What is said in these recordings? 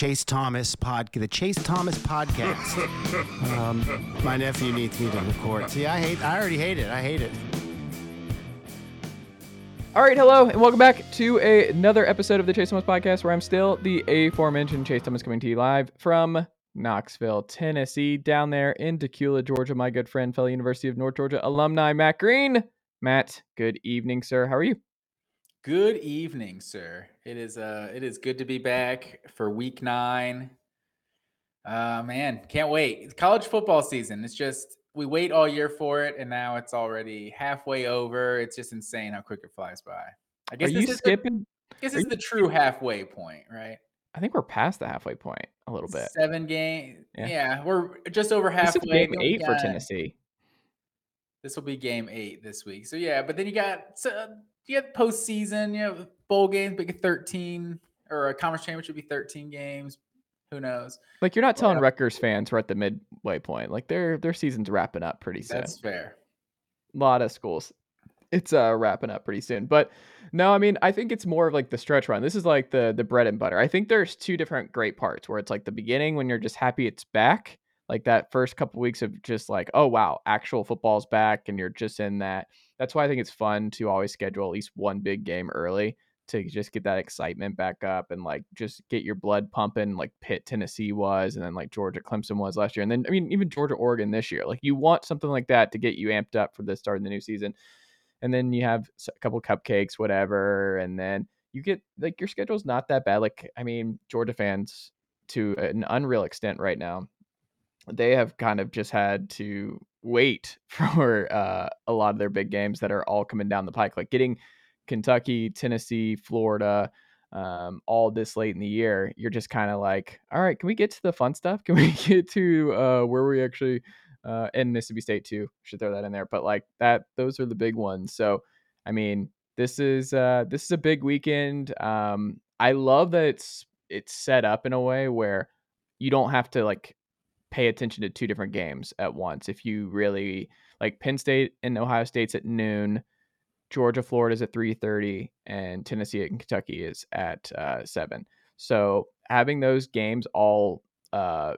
the Chase Thomas podcast. My nephew needs me to record. See, I already hate it. All right, hello, and welcome back to another episode of the Chase Thomas podcast, where I'm still the aforementioned Chase Thomas, coming to you live from Knoxville, Tennessee, down there in Dacula, Georgia. My good friend, fellow University of North Georgia alumni, Matt Green. Matt, good evening, sir. How are you? Good evening, sir. It is good to be back for week 9. Man, can't wait. It's college football season. It's just, we wait all year for it, and now it's already halfway over. It's just insane how quick it flies by. I guess this is the true halfway point, right? I think we're past the halfway point a little bit. 7 games. Yeah, we're just over halfway. This is game 8 for Tennessee. This will be game 8 this week. So, yeah, but then you have postseason, you have bowl games, big 13, or a conference championship would be 13 games. Who knows? Like, you're not telling Rutgers fans we're at the midway point. Like, their season's wrapping up pretty soon. That's fair. A lot of schools, it's wrapping up pretty soon. But no, I mean, I think it's more of like the stretch run. This is like the bread and butter. I think there's 2 different great parts, where it's like the beginning, when you're just happy it's back. Like that first couple weeks of just like, oh wow, actual football's back, and you're just in that. That's why I think it's fun to always schedule at least one big game early to just get that excitement back up and like just get your blood pumping, like Pitt, Tennessee was, and then like Georgia, Clemson was last year. And then, I mean, even Georgia, Oregon this year. Like, you want something like that to get you amped up for the start of the new season. And then you have a couple cupcakes, whatever. And then you get like, your schedule's not that bad. Like, I mean, Georgia fans to an unreal extent right now, they have kind of just had to wait for a lot of their big games that are all coming down the pike, like getting Kentucky, Tennessee, Florida, all this late in the year. You're just kind of like, all right, can we get to the fun stuff? Can we get to where we actually and Mississippi State too, should throw that in there, but like that, those are the big ones. So, I mean, this is a big weekend. I love that it's set up in a way where you don't have to like pay attention to 2 different games at once. If you really like, Penn State and Ohio State's at noon, Georgia, Florida's at 3:30, and Tennessee and Kentucky is at 7. So having those games all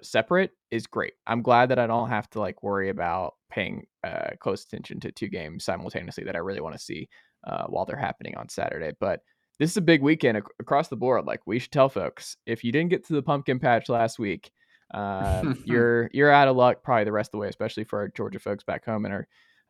separate is great. I'm glad that I don't have to like worry about paying close attention to 2 games simultaneously that I really want to see while they're happening on Saturday. But this is a big weekend across the board. Like, we should tell folks, if you didn't get to the pumpkin patch last week, you're out of luck probably the rest of the way, especially for our Georgia folks back home and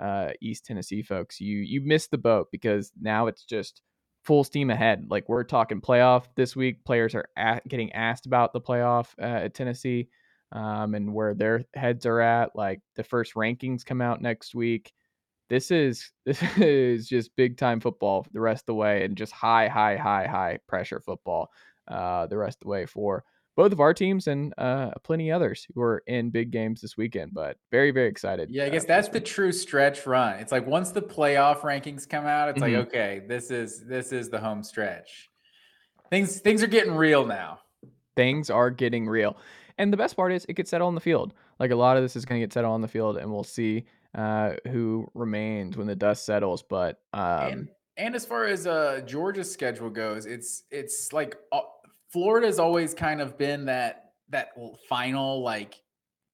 our East Tennessee folks. You missed the boat, because now it's just full steam ahead. Like, we're talking playoff this week. Players are getting asked about the playoff at Tennessee, and where their heads are at. Like, the first rankings come out next week. This is just big time football the rest of the way, and just high pressure football the rest of the way for both of our teams and plenty others who are in big games this weekend, but very, very excited. Yeah, I guess that's the true stretch run. It's like, once the playoff rankings come out, it's like, okay, this is the home stretch. Things are getting real now. Things are getting real. And the best part is it gets settled on the field. Like, a lot of this is going to get settled on the field, and we'll see who remains when the dust settles. But and as far as Georgia's schedule goes, it's like Florida's always kind of been that final like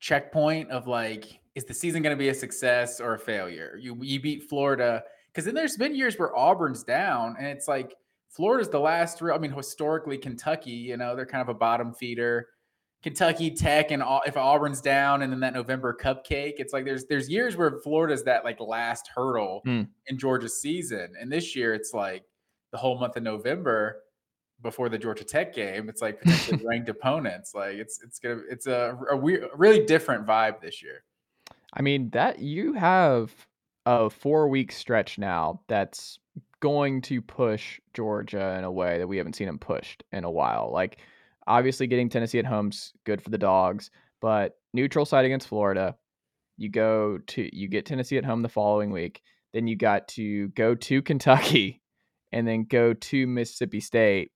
checkpoint of like, is the season going to be a success or a failure? You beat Florida, because then there's been years where Auburn's down, and it's like Florida's the last real. I mean, historically, Kentucky, you know, they're kind of a bottom feeder. Kentucky, Tech, and if Auburn's down, and then that November cupcake, it's like there's years where Florida's that like last hurdle in Georgia's season, and this year it's like the whole month of November before the Georgia Tech game, it's like potentially ranked opponents. Like, it's a weird, really different vibe this year. I mean, that you have a 4-week stretch now that's going to push Georgia in a way that we haven't seen them pushed in a while. Like, obviously getting Tennessee at home's good for the dogs, but neutral site against Florida, you get Tennessee at home the following week. Then you got to go to Kentucky, and then go to Mississippi State,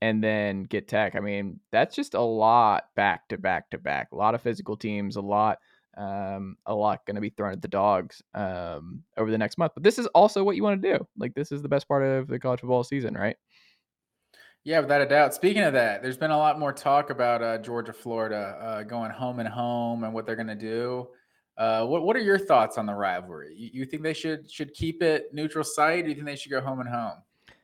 and then get Tech. I mean, that's just a lot back to back to back. A lot of physical teams, a lot going to be thrown at the dogs over the next month. But this is also what you want to do. Like, this is the best part of the college football season, right? Yeah, without a doubt. Speaking of that, there's been a lot more talk about Georgia, Florida going home and home and what they're going to do. What are your thoughts on the rivalry? You think they should keep it neutral site? Or you think they should go home and home?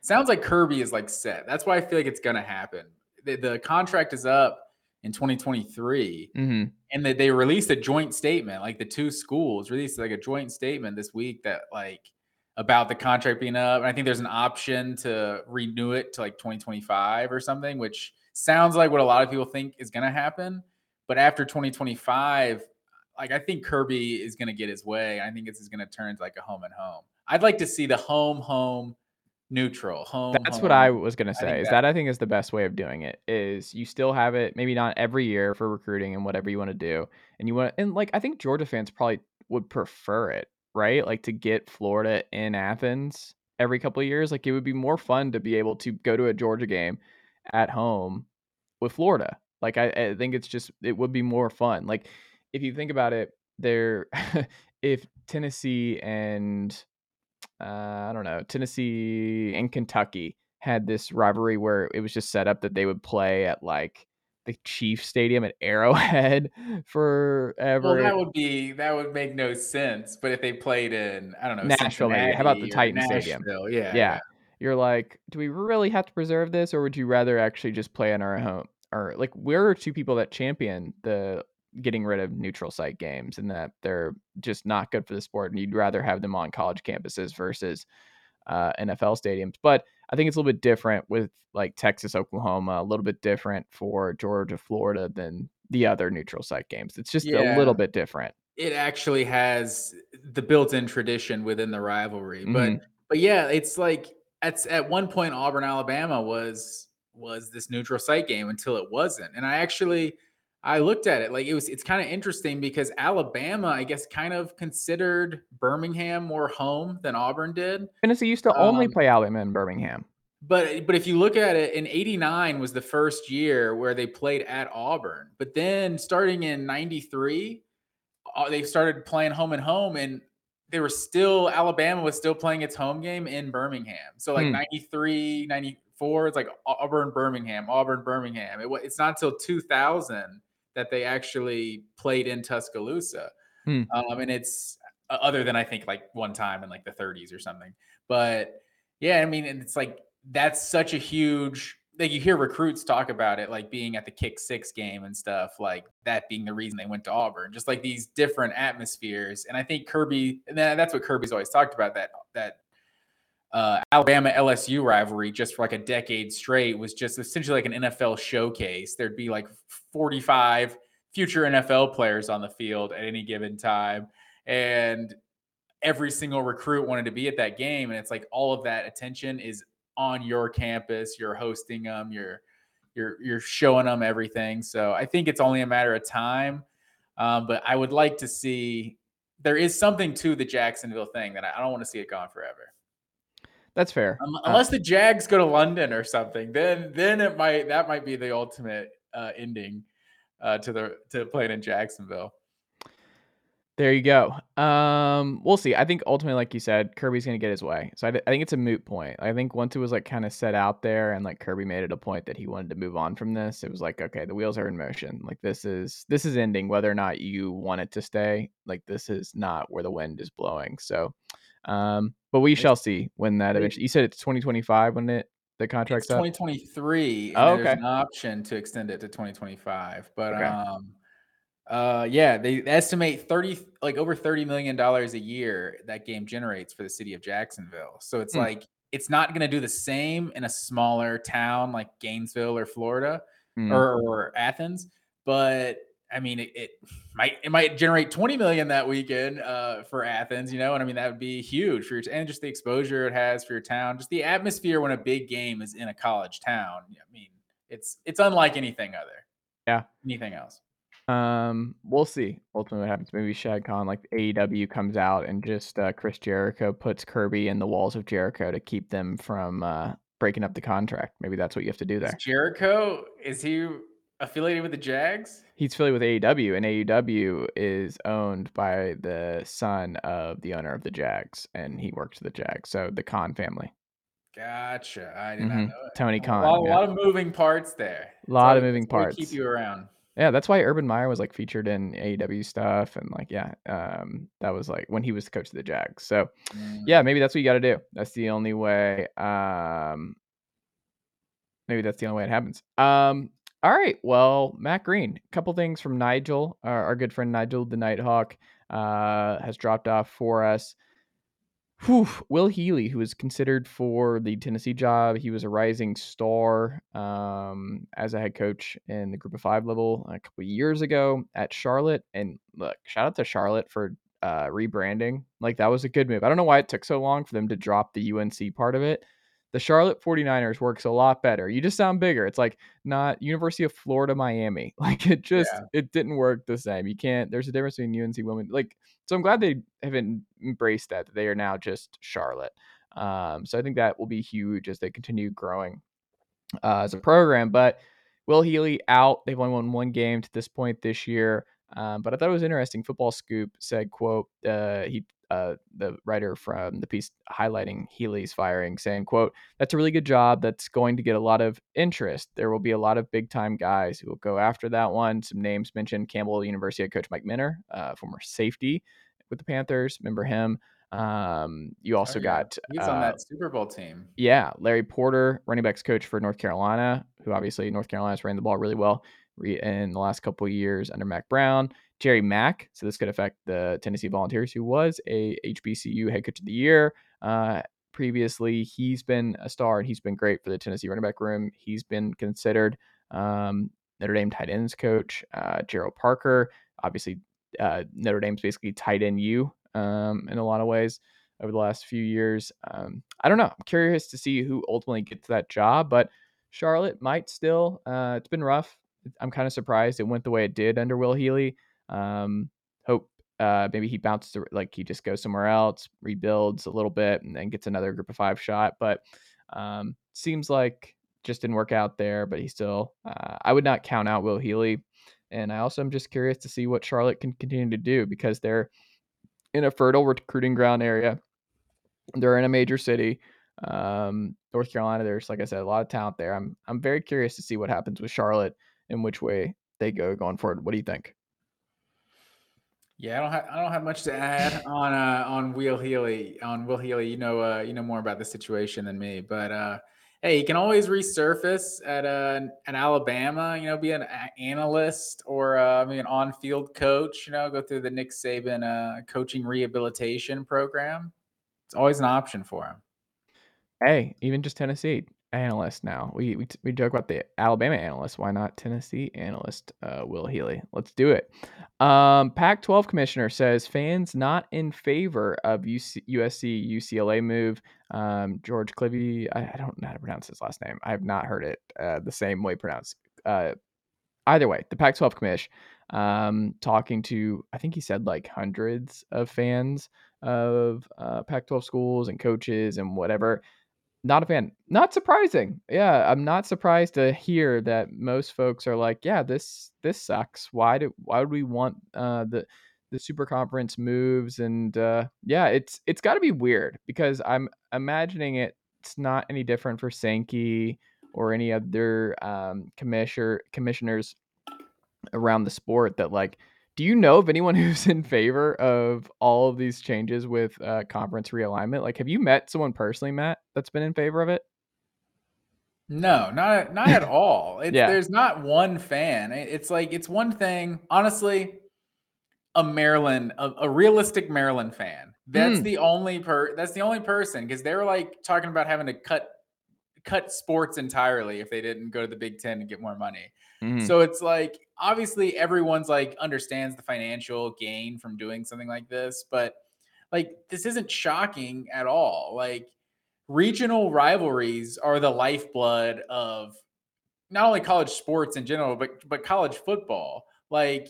Sounds like Kirby is like set. That's why I feel like it's going to happen. The contract is up in 2023, mm-hmm. and they released a joint statement. Like the two schools released like a joint statement this week that like about the contract being up. And I think there's an option to renew it to like 2025 or something, which sounds like what a lot of people think is going to happen. But after 2025, like I think Kirby is going to get his way. I think it's going to turn into like a home and home. I'd like to see the home neutral home. That's home. What I was going to say is that I think is the best way of doing it is you still have it, maybe not every year for recruiting and whatever you want to do. And like, I think Georgia fans probably would prefer it, right? Like to get Florida in Athens every couple of years. Like it would be more fun to be able to go to a Georgia game at home with Florida. Like I think it would be more fun. Like if you think about it there, if Tennessee and Tennessee and Kentucky had this rivalry where it was just set up that they would play at like the Chief Stadium at Arrowhead forever. Well, that would make no sense. But if they played in, I don't know, Nashville, maybe. How about the Titan Stadium? Yeah. You're like, do we really have to preserve this, or would you rather actually just play in our home? Or like, we're two people that champion the getting rid of neutral site games and that they're just not good for the sport, and you'd rather have them on college campuses versus NFL stadiums. But I think it's a little bit different with like Texas, Oklahoma, a little bit different for Georgia, Florida than the other neutral site games. It's just a little bit different. It actually has the built-in tradition within the rivalry. Mm-hmm. But yeah, it's like at one point Auburn, Alabama was this neutral site game until it wasn't. And I looked at it like it's kind of interesting because Alabama, I guess, kind of considered Birmingham more home than Auburn did. Tennessee used to only play Alabama in Birmingham. But if you look at it, in 89 was the first year where they played at Auburn. But then starting in 93, they started playing home and home, and they were still – Alabama was still playing its home game in Birmingham. So, like, 93, 94, it's like Auburn, Birmingham. It's not until 2000 that they actually played in Tuscaloosa. And it's other than I think like one time in like the 30s or something. But yeah, I mean, and it's like, that's such a huge, like you hear recruits talk about it, like being at the Kick Six game and stuff, like that being the reason they went to Auburn, just like these different atmospheres. And I think that's what Kirby's always talked about, that Alabama LSU rivalry just for like a decade straight was just essentially like an NFL showcase. There'd be like 45 future NFL players on the field at any given time. And every single recruit wanted to be at that game. And it's like all of that attention is on your campus. You're hosting them, you're showing them everything. So I think it's only a matter of time. But I would like to see, there is something to the Jacksonville thing that I don't want to see it gone forever. That's fair. Unless the Jags go to London or something, then that might be the ultimate ending to playing in Jacksonville. There you go. We'll see. I think ultimately, like you said, Kirby's going to get his way. So I think it's a moot point. I think once it was like kind of set out there and like Kirby made it a point that he wanted to move on from this, it was like, okay, the wheels are in motion. Like this is ending, whether or not you want it to stay. Like this is not where the wind is blowing. So. But we shall see when that eventually. You said it's 2025 when the contract's up. 2023. Oh, okay. There's an option to extend it to 2025, but okay. They estimate over $30 million a year that game generates for the city of Jacksonville. So it's like it's not going to do the same in a smaller town like Gainesville or Florida or Athens, but. I mean, it might generate 20 million that weekend for Athens, and I mean, that would be huge for and just the exposure it has for your town, just the atmosphere when a big game is in a college town. I mean, it's unlike anything other. Yeah. Anything else. We'll see ultimately what happens. Maybe Shad Khan, like AEW comes out and just Chris Jericho puts Kirby in the walls of Jericho to keep them from breaking up the contract. Maybe that's what you have to do there. Is he affiliated with the Jags? He's affiliated with AEW, and AEW is owned by the son of the owner of the Jags, and he works for the Jags, so the Khan family. Gotcha. I did not know it. Tony Khan. A lot of moving parts there. A lot of moving parts. Keep you around. Yeah, that's why Urban Meyer was like featured in AEW stuff, and like that was like when he was the coach of the Jags. So yeah, maybe that's what you got to do. That's the only way. Maybe that's the only way it happens. All right. Well, Matt Green, a couple things from Nigel, our good friend Nigel the Nighthawk, has dropped off for us. Whew. Will Healy, who was considered for the Tennessee job, he was a rising star as a head coach in the Group of Five level a couple of years ago at Charlotte. And look, shout out to Charlotte for rebranding. Like, that was a good move. I don't know why it took so long for them to drop the UNC part of it. The Charlotte 49ers works a lot better. You just sound bigger. It's like not University of Florida, Miami. Like, it just, it didn't work the same. You can't, there's a difference between UNC women. Like, so I'm glad they have embraced that. They are now just Charlotte. So I think that will be huge as they continue growing as a program. But Will Healy out. They've only won one game to this point this year. But I thought it was interesting. Football Scoop said, quote, the writer from the piece highlighting Healy's firing, saying, quote, "That's a really good job. That's going to get a lot of interest. There will be a lot of big time guys who will go after that one." Some names mentioned: Campbell University head coach Mike Minner, former safety with the Panthers. Remember him? You also got he's on that Super Bowl team. Yeah, Larry Porter, running backs coach for North Carolina, who obviously North Carolina's ran the ball really well in the last couple of years under Mac Brown. Jerry Mack, so this could affect the Tennessee Volunteers, who was a HBCU head coach of the year previously. He's been a star, and he's been great for the Tennessee running back room. He's been considered Notre Dame tight ends coach. Gerald Parker, obviously Notre Dame's basically tight end U in a lot of ways over the last few years. I don't know. I'm curious to see who ultimately gets that job, but Charlotte might still. It's been rough. I'm kind of surprised it went the way it did under Will Healy. Hope maybe he bounces, like he just goes somewhere else, rebuilds a little bit, and then gets another Group of Five shot. But seems like just didn't work out there. But he still, I would not count out Will Healy. And I also am just curious to see what Charlotte can continue to do, because they're in a fertile recruiting ground area. They're in a major city, North Carolina. There's, like I said, a lot of talent there. I'm very curious to see what happens with Charlotte and which way they go going forward. What do you think? Yeah, I don't have much to add on Will Healy. On Will Healy, you know more about the situation than me. But hey, you can always resurface at Alabama. You know, be an analyst or maybe an on-field coach. You know, go through the Nick Saban coaching rehabilitation program. It's always an option for him. Hey, even just Tennessee analyst now. We joke about the Alabama analyst. Why not Tennessee analyst Will Healy? Let's do it. Pac-12 commissioner says fans not in favor of USC UCLA move. George Clivey, I don't know how to pronounce his last name. I have not heard it the same way pronounced. Either way, the Pac-12 commish talking to, I think he said like hundreds of fans of Pac-12 schools and coaches and whatever. Not a fan. Not surprising. Yeah, I'm not surprised to hear that most folks are like, yeah, this sucks. Why would we want the super conference moves? And yeah, it's got to be weird, because I'm imagining it's not any different for Sankey or any other commissioners around the sport. That, like, do you know of anyone who's in favor of all of these changes with conference realignment? Like, have you met someone personally, Matt, that's been in favor of it? No, not at all. It's, There's not one fan. It's like, it's one thing, honestly, a realistic Maryland fan. That's the only person, because they were like talking about having to cut sports entirely if they didn't go to the Big Ten and get more money. So it's like, obviously everyone's like understands the financial gain from doing something like this, but like, this isn't shocking at all. Like, regional rivalries are the lifeblood of not only college sports in general, but college football. Like,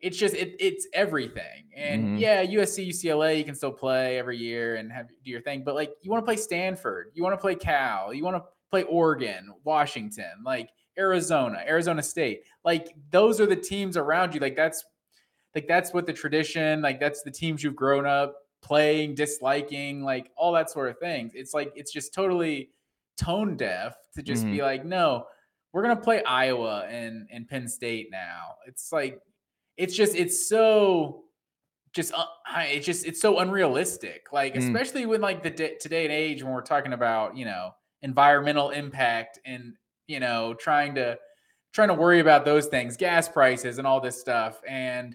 it's just, it's everything. And yeah, USC, UCLA, you can still play every year and do your thing, but like, you want to play Stanford, you want to play Cal, you want to play Oregon, Washington, like Arizona, Arizona State, like those are the teams around you. Like that's what the tradition, like that's the teams you've grown up playing, disliking, like all that sort of things. It's like, it's just totally tone deaf to just be like, no, we're going to play Iowa and Penn State now. It's like, it's so unrealistic. Like, especially when like today and age, when we're talking about, you know, environmental impact and, you know, trying to worry about those things, gas prices and all this stuff. And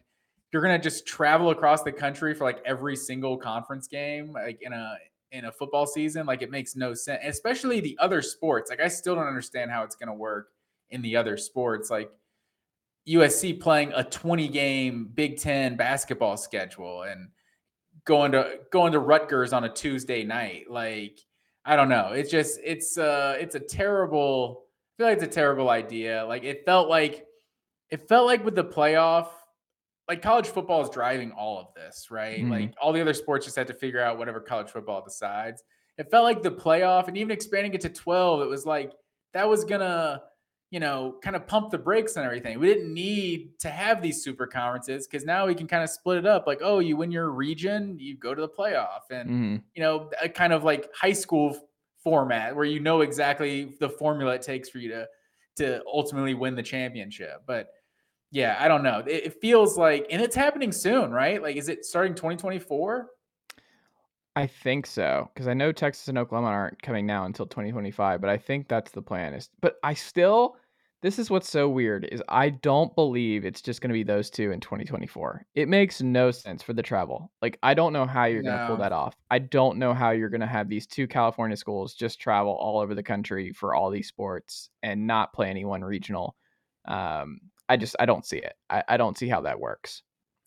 you're going to just travel across the country for like every single conference game, like in a football season. Like, it makes no sense, especially the other sports. Like, I still don't understand how it's going to work in the other sports. Like, USC playing a 20-game Big Ten basketball schedule and going to Rutgers on a Tuesday night. Like, I don't know. It's just, it's a terrible idea. Like, it felt like with the playoff, like, college football is driving all of this, right? Like, all the other sports just had to figure out whatever college football decides. It felt like the playoff, and even expanding it to 12, it was like that was going to, you know, kind of pump the brakes on everything. We didn't need to have these super conferences because now we can kind of split it up. Like, oh, you win your region, you go to the playoff. And, you know, a kind of like high school format where you know exactly the formula it takes for you to ultimately win the championship. But, yeah, I don't know. It feels like – and it's happening soon, right? Like, is it starting 2024? I think so, because I know Texas and Oklahoma aren't coming now until 2025, but I think that's the plan. But I still – this is what's so weird is I don't believe it's just going to be those two in 2024. It makes no sense for the travel. Like, I don't know how you're going to pull that off. I don't know how you're going to have these two California schools just travel all over the country for all these sports and not play any one regional. I don't see it. I don't see how that works.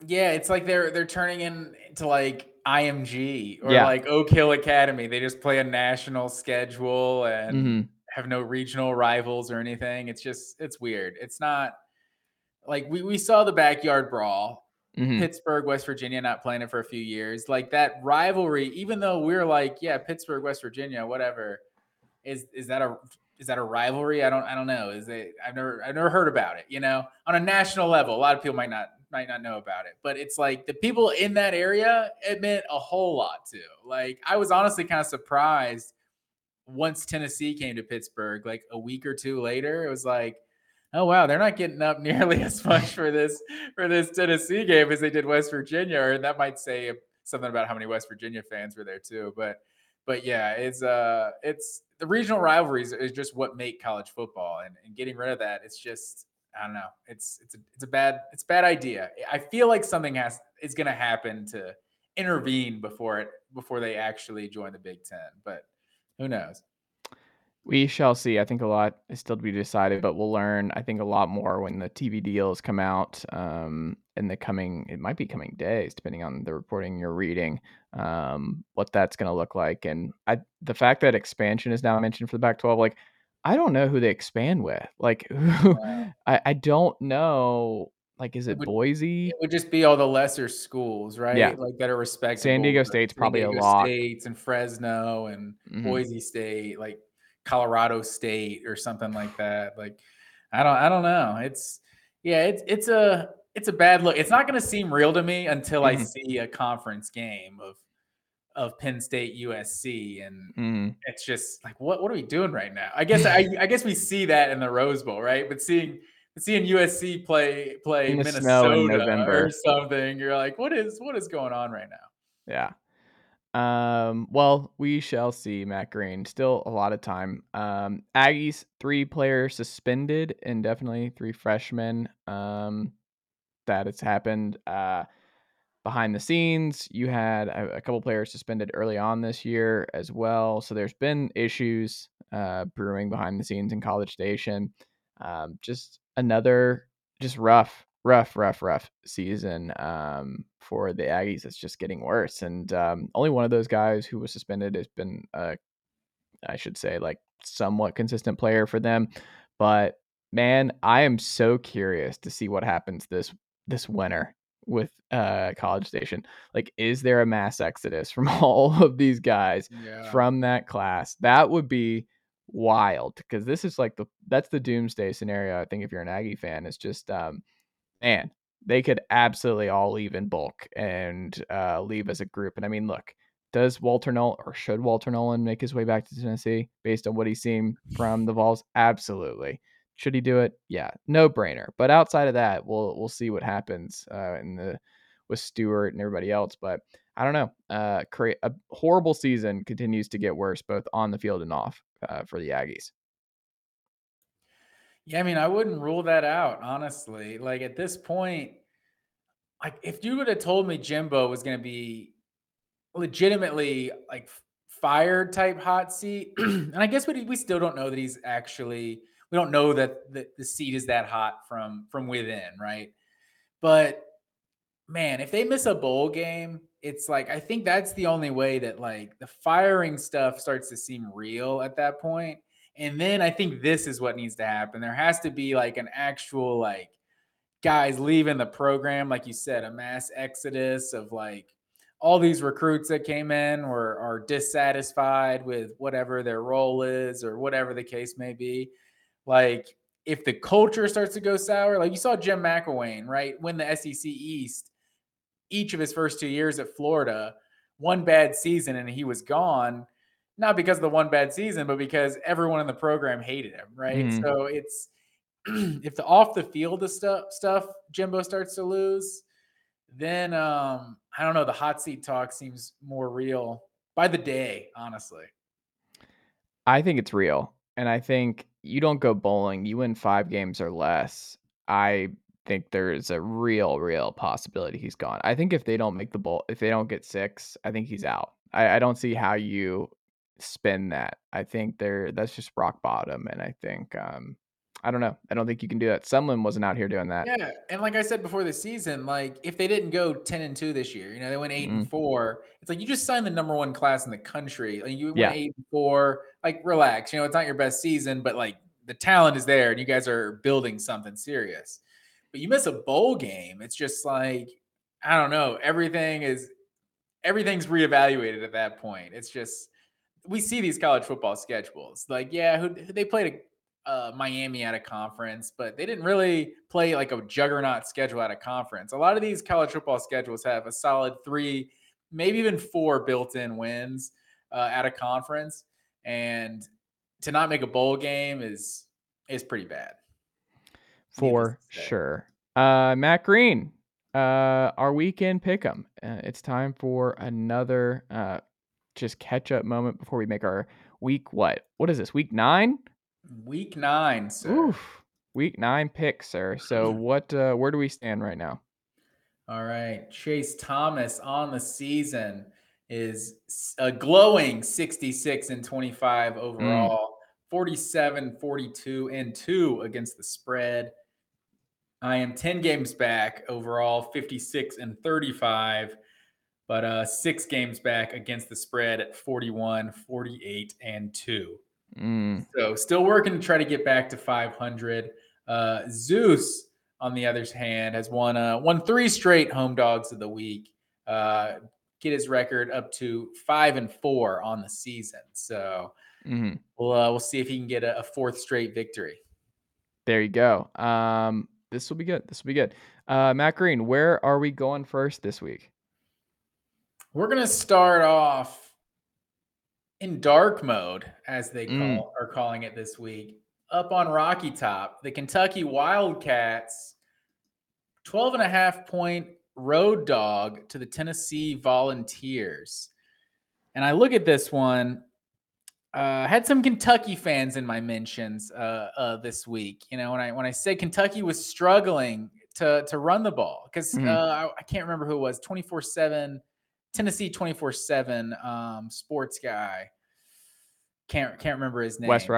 Yeah, it's like they're turning into like IMG or like Oak Hill Academy. They just play a national schedule and have no regional rivals or anything. It's just, it's weird. It's not like we saw the backyard brawl, Pittsburgh, West Virginia, not playing it for a few years. Like, that rivalry, even though we're like, yeah, Pittsburgh, West Virginia, whatever, is that a rivalry? I don't know. Is it? I've never heard about it. You know, on a national level, a lot of people might not know about it. But it's like the people in that area, it meant a whole lot to. Like, I was honestly kind of surprised once Tennessee came to Pittsburgh, like a week or two later. It was like, oh wow, they're not getting up nearly as much for this Tennessee game as they did West Virginia. Or that might say something about how many West Virginia fans were there too. But yeah, it's the regional rivalries is just what make college football, and getting rid of that, it's just, I don't know. It's a bad idea. I feel like something is going to happen to intervene before they actually join the Big Ten, but who knows? We shall see. I think a lot is still to be decided, but we'll learn, I think, a lot more when the TV deals come out in the coming, it might be coming days, depending on the reporting you're reading, what that's going to look like. And the fact that expansion is now mentioned for the Pac-12, like, I don't know who they expand with. Like, I don't know. Like, is it Boise? It would just be all the lesser schools, right? Yeah. Like, that are respectable. San Diego State's probably a lot. San Diego State's and Fresno and Boise State, like Colorado State or something like that. Like, I don't know. It's a bad look. It's not going to seem real to me until I see a conference game of Penn State, USC. And it's just like, what are we doing right now? I guess, I guess we see that in the Rose Bowl, right? But seeing USC play in Minnesota or something, you're like, what is going on right now? Yeah. Well, we shall see, Matt Green. Still a lot of time. Aggies, 3 players suspended indefinitely, 3 freshmen. That it's happened. Behind the scenes, you had a couple players suspended early on this year as well. So there's been issues brewing behind the scenes in College Station. Just another rough season for the Aggies. It's just getting worse. And only one of those guys who was suspended has been, I should say, like, somewhat consistent player for them. But, man, I am so curious to see what happens this winter with College Station. Like, is there a mass exodus from all of these guys from that class? That would be wild, because this is like that's the doomsday scenario. I think if you're an Aggie fan, it's just, man, they could absolutely all leave in bulk and leave as a group. And I mean, look, Does Walter Nolan, or should Walter Nolan make his way back to Tennessee based on what he's seen from the Vols? Absolutely. Should he do it? Yeah, no brainer. But outside of that, we'll see what happens with Stewart and everybody else. But I don't know. A horrible season continues to get worse, both on the field and off for the Aggies. Yeah, I mean, I wouldn't rule that out, honestly. Like at this point, like if you would have told me Jimbo was going to be legitimately like fired type hot seat. And I guess we still don't know that he's actually, we don't know that the seat is that hot from within. Right. But man, if they miss a bowl game, it's like, I think that's the only way that like the firing stuff starts to seem real at that point. And then I think this is what needs to happen. There has to be like an actual, like guys leaving the program. Like you said, a mass exodus of like, all these recruits that came in are dissatisfied with whatever their role is or whatever the case may be. Like if the culture starts to go sour, like you saw Jim McElwain, right? Win the SEC East, each of his first 2 years at Florida, one bad season and he was gone. Not because of the one bad season, but because everyone in the program hated him, right? Mm. So it's if the off the field stuff Jimbo starts to lose, then I don't know. The hot seat talk seems more real by the day, honestly. I think it's real. And I think you don't go bowling. You win 5 games or less. I think there is a real possibility he's gone. I think if they don't make the bowl, if they don't get 6, I think he's out. I don't see how you spin that. I think that's just rock bottom. And I think, I don't know. I don't think you can do that. Sumlin wasn't out here doing that. Yeah. And like I said before the season, like if they didn't go 10-2 this year, you know, they went 8-4. It's like you just signed the number one class in the country. Like you went 8-4. Like relax. You know, it's not your best season, but like the talent is there and you guys are building something serious. But you miss a bowl game. It's just like, I don't know. Everything's reevaluated at that point. It's just we see these college football schedules. Like, yeah, who they played Miami at a conference, but they didn't really play like a juggernaut schedule at a conference. A lot of these college football schedules have a solid 3, maybe even 4 built-in wins at a conference. And to not make a bowl game is pretty bad. For sure. Matt Green, our weekend pick 'em. It's time for another just catch-up moment before we make our week. What is this? Week 9? Week 9, sir. Oof. Week 9 pick, sir. So what? Where do we stand right now? All right. Chase Thomas on the season is a glowing 66-25 overall, 47-42-2 against the spread. I am 10 games back overall, 56-35, but 6 games back against the spread at 41-48-2. So still working to try to get back to 500. Zeus, on the other hand, has won 3 straight home dogs of the week. Get his record up to 5-4 on the season. So we'll see if he can get a 4th straight victory. There you go. This will be good. Matt Green, where are we going first this week? We're gonna start off in dark mode, as they are calling it this week, up on Rocky Top, the Kentucky Wildcats, 12.5-point road dog to the Tennessee Volunteers. And I look at this one, had some Kentucky fans in my mentions this week. You know, when I said Kentucky was struggling to run the ball, because I can't remember who it was, 24/7. Tennessee 24/7 sports guy. Can't remember his name. Wes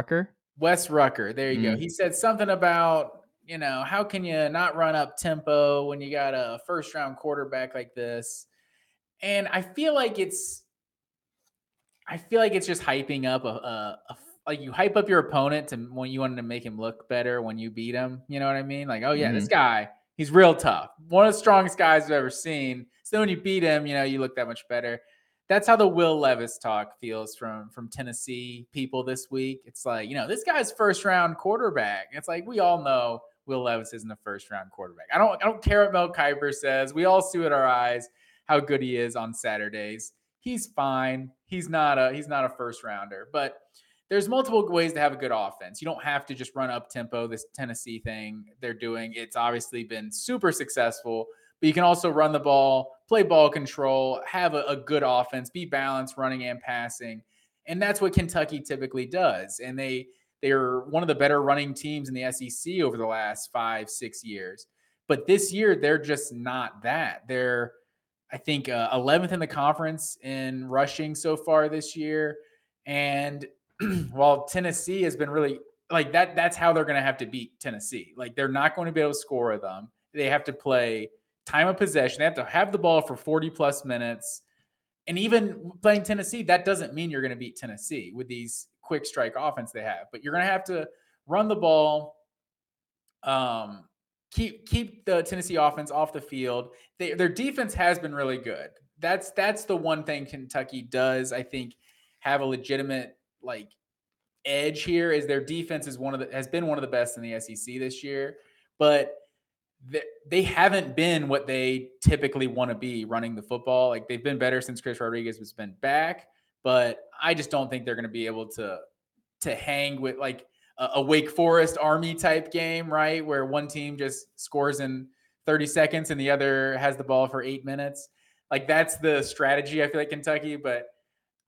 Rucker. There you go. He said something about, you know, how can you not run up tempo when you got a first round quarterback like this? And I feel like it's just hyping up a like you hype up your opponent to when you wanted to make him look better when you beat him. You know what I mean? Like, oh yeah, this guy, he's real tough. One of the strongest guys I've ever seen. So when you beat him, you know, you look that much better. That's how the Will Levis talk feels from Tennessee people this week. It's like, you know, this guy's first round quarterback. It's like, we all know Will Levis isn't a first round quarterback. I don't care what Mel Kiper says. We all see with our eyes how good he is on Saturdays. he's fine. He's not a first rounder, but there's multiple ways to have a good offense. You don't have to just run up tempo. This Tennessee thing they're doing, it's obviously been super successful, but you can also run the ball, play ball control, have a good offense, be balanced running and passing. And that's what Kentucky typically does. And they are one of the better running teams in the SEC over the last 5-6 years. But this year, they're just not that. They're, I think, 11th in the conference in rushing so far this year. And while Tennessee has been really like that, that's how they're going to have to beat Tennessee. Like, they're not going to be able to score them. They have to play time of possession. They have to have the ball for 40 plus minutes. And even playing Tennessee, that doesn't mean you're going to beat Tennessee with these quick strike offense they have, but you're going to have to run the ball. Keep the Tennessee offense off the field. Their defense has been really good. That's the one thing Kentucky does, I think, have a legitimate like edge here, is their defense is has been one of the best in the SEC this year, but they haven't been what they typically want to be running the football. Like, they've been better since Chris Rodriguez has been back, but I just don't think they're going to be able to hang with like a Wake Forest Army type game, right? Where one team just scores in 30 seconds and the other has the ball for 8 minutes. Like, that's the strategy, I feel like, Kentucky, but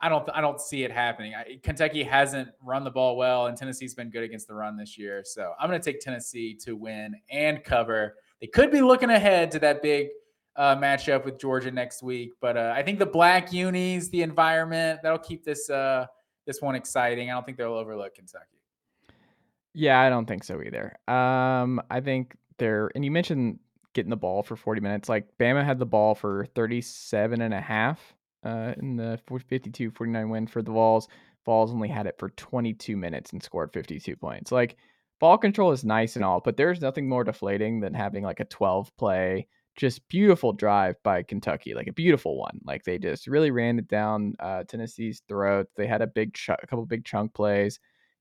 I don't see it happening. Kentucky hasn't run the ball well, and Tennessee's been good against the run this year. So I'm going to take Tennessee to win and cover. They could be looking ahead to that big matchup with Georgia next week, but I think the black unis, the environment, that'll keep this one exciting. I don't think they'll overlook Kentucky. Yeah, I don't think so either. I think they're, and you mentioned getting the ball for 40 minutes. Like, Bama had the ball for 37 and a half. In the 52-49 win for the Vols. Vols only had it for 22 minutes and scored 52 points. Like, ball control is nice and all, but there's nothing more deflating than having like a 12-play, just beautiful drive by Kentucky, like a beautiful one. Like, they just really ran it down Tennessee's throat. They had a couple big chunk plays,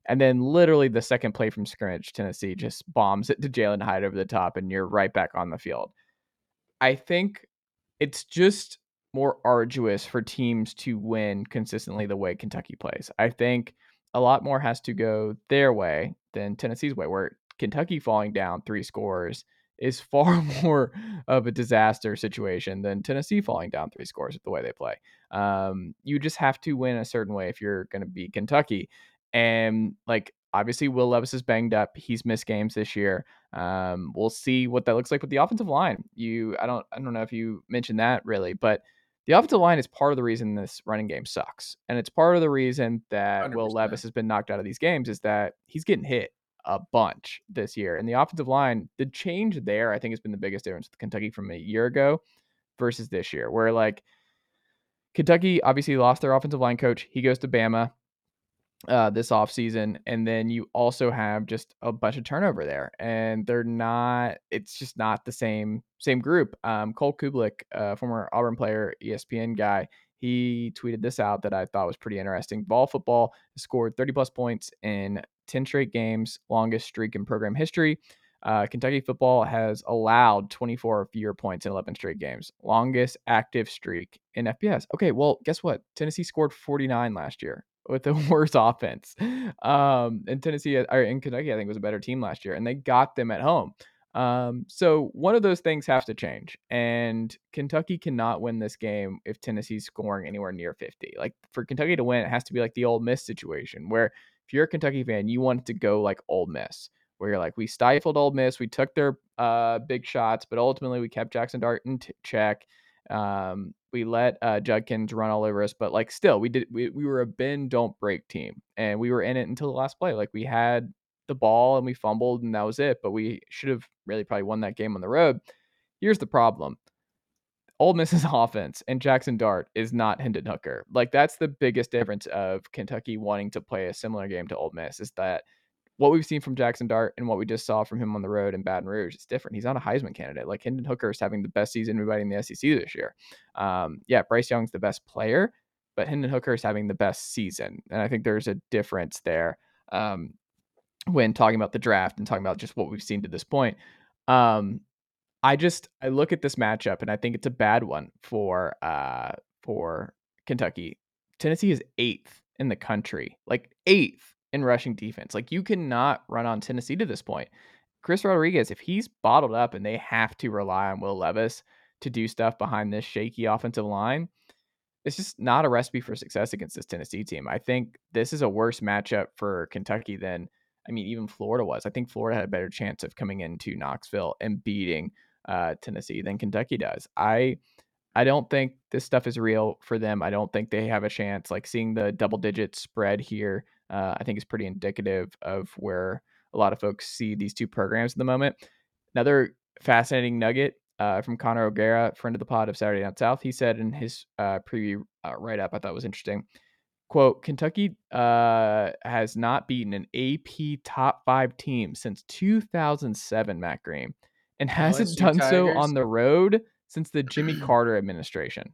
and then literally the second play from scrimmage, Tennessee just bombs it to Jalen Hyde over the top, and you're right back on the field. I think it's just more arduous for teams to win consistently the way Kentucky plays. I think a lot more has to go their way than Tennessee's way, where Kentucky falling down 3 scores is far more of a disaster situation than Tennessee falling down 3 scores with the way they play. You just have to win a certain way if you're going to be Kentucky. And like, obviously, Will Levis is banged up. He's missed games this year. We'll see what that looks like with the offensive line. I don't know if you mentioned that really, but the offensive line is part of the reason this running game sucks. And it's part of the reason that 100%. Will Levis has been knocked out of these games, is that he's getting hit a bunch this year. And the offensive line, the change there, I think, has been the biggest difference with Kentucky from a year ago versus this year, where like Kentucky obviously lost their offensive line coach. He goes to Bama this offseason. And then you also have just a bunch of turnover there, and it's just not the same group. Cole Kublik, former Auburn player, ESPN guy, he tweeted this out that I thought was pretty interesting. Vol football scored 30 plus points in 10 straight games, longest streak in program history. Kentucky football has allowed 24 or fewer points in 11 straight games, longest active streak in FBS. Okay, well, guess what? Tennessee scored 49 last year with the worst offense. And Kentucky, I think, was a better team last year, and they got them at home. So one of those things has to change, and Kentucky cannot win this game if Tennessee's scoring anywhere near 50. Like, for Kentucky to win, it has to be like the Ole Miss situation, where if you're a Kentucky fan, you want it to go like Ole Miss, where you're like, we stifled Ole Miss, we took their big shots, but ultimately we kept Jackson Dart in check. We let Judkins run all over us, but like, still, we were a bend don't break team, and we were in it until the last play. Like, we had the ball and we fumbled, and that was it, but we should have really probably won that game on the road. Here's the problem. Ole Miss's offense and Jackson Dart is not Hendon Hooker. Like, that's the biggest difference of Kentucky wanting to play a similar game to Ole Miss, is that what we've seen from Jackson Dart and what we just saw from him on the road in Baton Rouge is different. He's not a Heisman candidate. Like, Hendon Hooker is having the best season anybody in the SEC this year. Yeah, Bryce Young's the best player, but Hendon Hooker is having the best season. And I think there's a difference there when talking about the draft and talking about just what we've seen to this point. I look at this matchup, and I think it's a bad one for Kentucky. Tennessee is 8th in the country, like 8th in rushing defense. Like, you cannot run on Tennessee to this point. Chris Rodriguez, if he's bottled up and they have to rely on Will Levis to do stuff behind this shaky offensive line, it's just not a recipe for success against this Tennessee team. I think this is a worse matchup for Kentucky than, I mean, even Florida was. I think Florida had a better chance of coming into Knoxville and beating Tennessee than Kentucky does. I don't think this stuff is real for them. I don't think they have a chance. Like, seeing the double-digit spread here, I think is pretty indicative of where a lot of folks see these two programs at the moment. Another fascinating nugget from Connor O'Gara, friend of the pod of Saturday Down South. He said in his preview write-up, I thought was interesting, quote, Kentucky has not beaten an AP top 5 team since 2007, Matt Green, and hasn't done so on the road since the Jimmy Carter administration.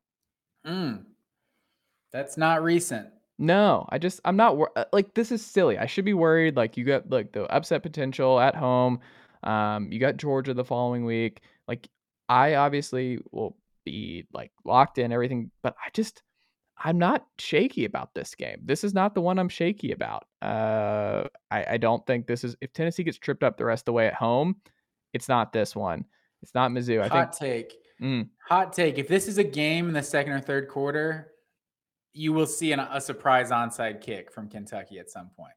That's not recent. No, I'm not like, this is silly. I should be worried. Like, you got like the upset potential at home. You got Georgia the following week. Like, I obviously will be like locked in everything, but I'm not shaky about this game. This is not the one I'm shaky about. I don't think this is, if Tennessee gets tripped up the rest of the way at home, it's not this one. It's not Mizzou. Hot take. If this is a game in the second or third quarter, you will see a surprise onside kick from Kentucky at some point,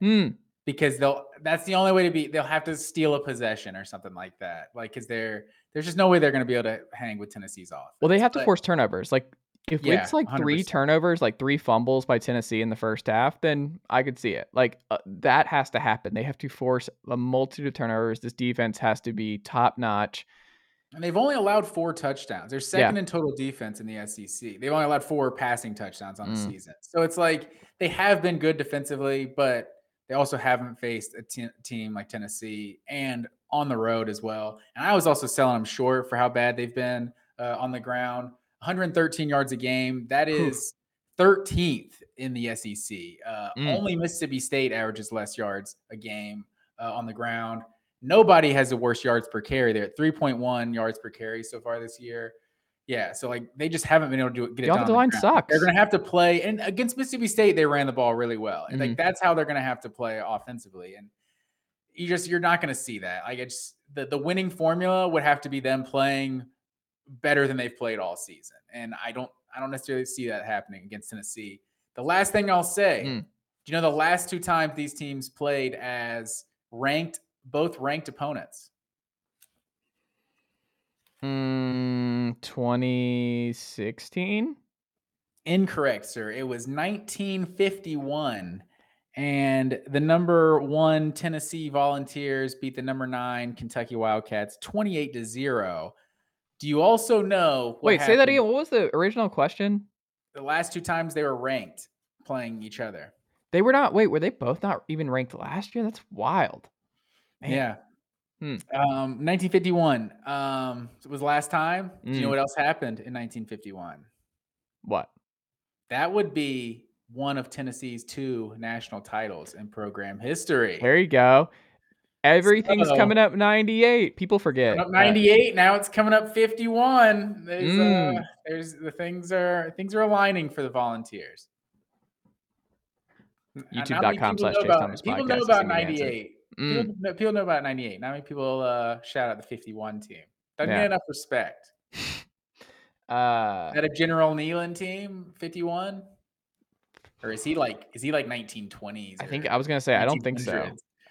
because that's the only way they'll have to steal a possession or something like that. Like, cause there's just no way they're going to be able to hang with Tennessee's offense. Well, they have to force turnovers. Like, if it's like 100%. 3 turnovers, like 3 fumbles by Tennessee in the first half, then I could see it. Like, that has to happen. They have to force a multitude of turnovers. This defense has to be top notch. And they've only allowed 4 touchdowns. They're second in total defense in the SEC. They've only allowed 4 passing touchdowns on the season. So it's like, they have been good defensively, but they also haven't faced a team like Tennessee, and on the road as well. And I was also selling them short for how bad they've been on the ground. 113 yards a game. That is 13th in the SEC. Only Mississippi State averages less yards a game on the ground. Nobody has the worst yards per carry. They're at 3.1 yards per carry so far this year. Yeah, so like, they just haven't been able to get it done. The line sucks. They're going to have to play, and against Mississippi State, they ran the ball really well, and like, that's how they're going to have to play offensively. And you're not going to see that. Like, it's the winning formula would have to be them playing better than they've played all season, and I don't necessarily see that happening against Tennessee. The last thing I'll say, do you know the last 2 times these teams played as both ranked opponents? 2016? Incorrect, sir. It was 1951, and the number 1 Tennessee Volunteers beat the number 9 Kentucky Wildcats 28-0. Do you also know what happened? Say that again. What was the original question? The last 2 times they were ranked playing each other. They were not. Wait, were they both not even ranked last year? That's wild. Man. Yeah. 1951 was the last time. Do you know what else happened in 1951? What? That would be one of Tennessee's 2 national titles in program history. There you go. Everything's coming up 98. People forget. Up 98. Now it's coming up 51. There's the things are aligning for the Volunteers. YouTube.com/ChaseThomasPodcast. People know about 98. People know about 98. Not many people shout out the 51 team. Doesn't get enough respect. Is that a General Neyland team, 51? Or is he like 1920s? I think I was gonna say, I don't think so.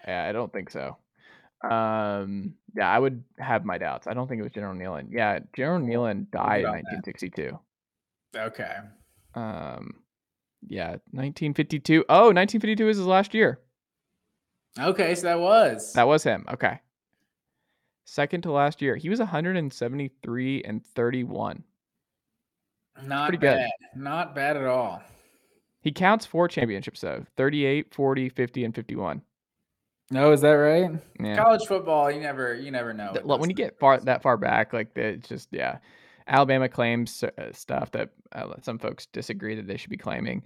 Yeah, I don't think so. Yeah, I would have my doubts. I don't think it was General Neyland. Yeah, General Neyland died in 1962. That? Okay. Yeah, 1952. Oh, 1952 is his last year. Okay, so that was him. Okay. Second to last year. He was 173-31. Not bad. Good. Not bad at all. He counts 4 championships though. 38, 40, 50, and 51. No, is that right? Yeah. College football, you never know. When you get that far back, like, it's just, yeah. Alabama claims stuff that some folks disagree that they should be claiming.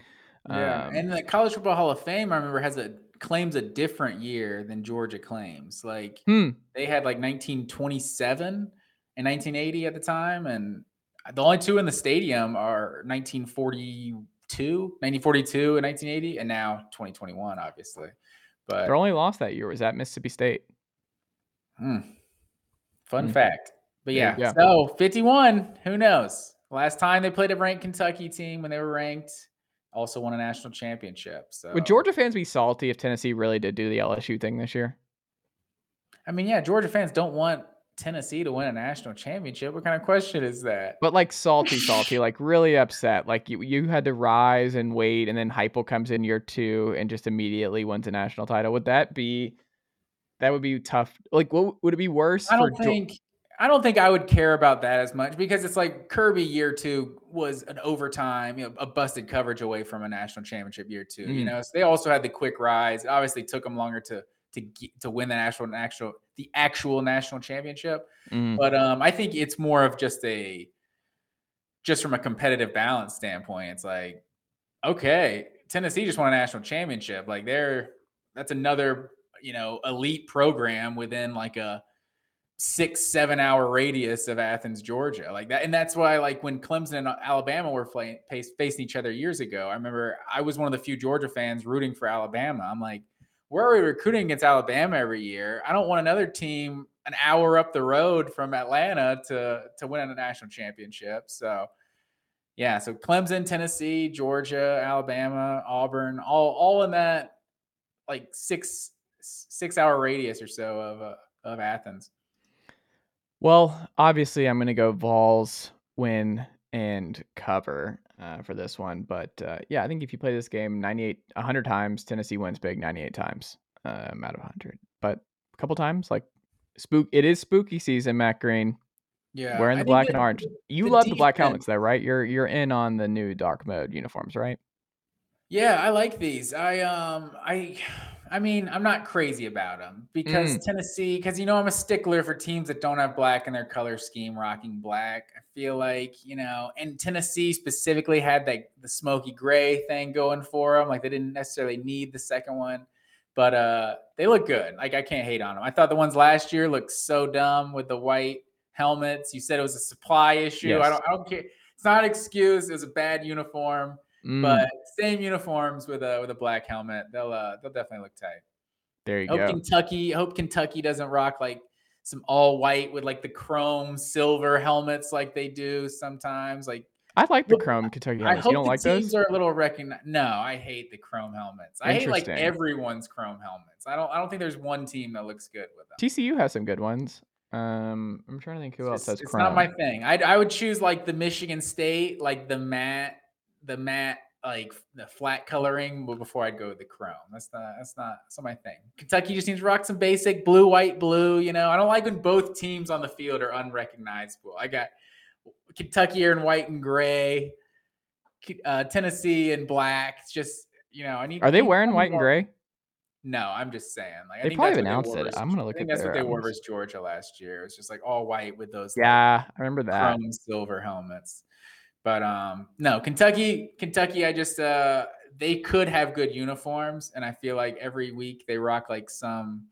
Yeah, and the College Football Hall of Fame, I remember, claims a different year than Georgia claims. Like, they had like 1927 and 1980 at the time, and the only 2 in the stadium are 1940. 1942 and 1980, and now 2021, obviously. But their only loss that year was at Mississippi State. Fun fact. But yeah, so 51, who knows? Last time they played a ranked Kentucky team when they were ranked, also won a national championship. So would Georgia fans be salty if Tennessee really did do the LSU thing this year? I mean, yeah, Georgia fans don't want Tennessee to win a national championship. What kind of question is that? But like salty, like really upset. Like you had to rise and wait, and then Heupel comes in year two and just immediately wins a national title. Would that be? That would be tough. Like, what would it be worse? I don't think I would care about that as much, because it's like Kirby year two was an overtime, a busted coverage away from a national championship year two. So they also had the quick rise. It obviously took them longer to win the actual national championship. But I think it's more of just from a competitive balance standpoint. It's like, okay, Tennessee just won a national championship. Like that's another, elite program within like a 6-7 hour radius of Athens, Georgia, like that. And that's why, like, when Clemson and Alabama were facing each other years ago, I remember I was one of the few Georgia fans rooting for Alabama. I'm like, we're already recruiting against Alabama every year. I don't want another team an hour up the road from Atlanta to win a national championship. So yeah, so Clemson, Tennessee, Georgia, Alabama, Auburn, all in that like six hour radius or so of Athens. Well, obviously I'm going to go Vols win and cover for this one. But I think if you play this game 100 times, Tennessee wins big 98 times out of 100. But a couple times, like it is spooky season, Matt Green. Yeah. Wearing the black and orange. You love the black helmets though, right? You're in on the new dark mode uniforms, right? Yeah, I like these. I mean, I'm not crazy about them because Tennessee, because, I'm a stickler for teams that don't have black in their color scheme, rocking black. I feel like, and Tennessee specifically had the smoky gray thing going for them. Like they didn't necessarily need the second one, but they look good. Like I can't hate on them. I thought the ones last year looked so dumb with the white helmets. You said it was a supply issue. Yes. I don't care. It's not an excuse. It was a bad uniform. But same uniforms with a black helmet, they'll definitely look tight. There you go. Hope Kentucky doesn't rock like some all white with like the chrome silver helmets like they do sometimes. Like I like the chrome Kentucky helmets. I hope you don't like those? Teams are a little recognized. No, I hate the chrome helmets. I hate like everyone's chrome helmets. I don't think there's one team that looks good with them. TCU has some good ones. I'm trying to think who else has chrome. It's not my thing. I would choose like the Michigan State, like the matte, like the flat coloring, but before I'd go with the chrome. That's not my thing. Kentucky just needs to rock some basic blue, white, blue. I don't like when both teams on the field are unrecognizable. I got Kentucky in white and gray, Tennessee in black. It's just, I need. Are they wearing white and gray? No, I'm just saying. Like they probably announced it. I'm gonna look. I think that's what they wore versus Georgia last year. It was just like all white with those. Yeah, I remember that. Chrome silver helmets. But no, Kentucky. I just they could have good uniforms, and I feel like every week they rock like some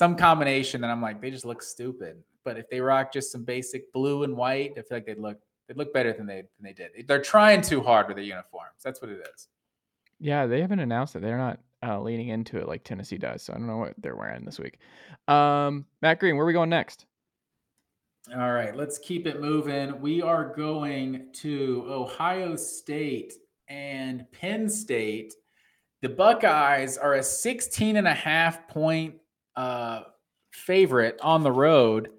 combination that I'm like they just look stupid. But if they rock just some basic blue and white, I feel like they'd look better than they did. They're trying too hard with their uniforms. That's what it is. Yeah, they haven't announced it. They're not leaning into it like Tennessee does. So I don't know what they're wearing this week. Matt Green, where are we going next? All right, let's keep it moving. We are going to Ohio State and Penn State. The Buckeyes are a 16.5-point favorite on the road.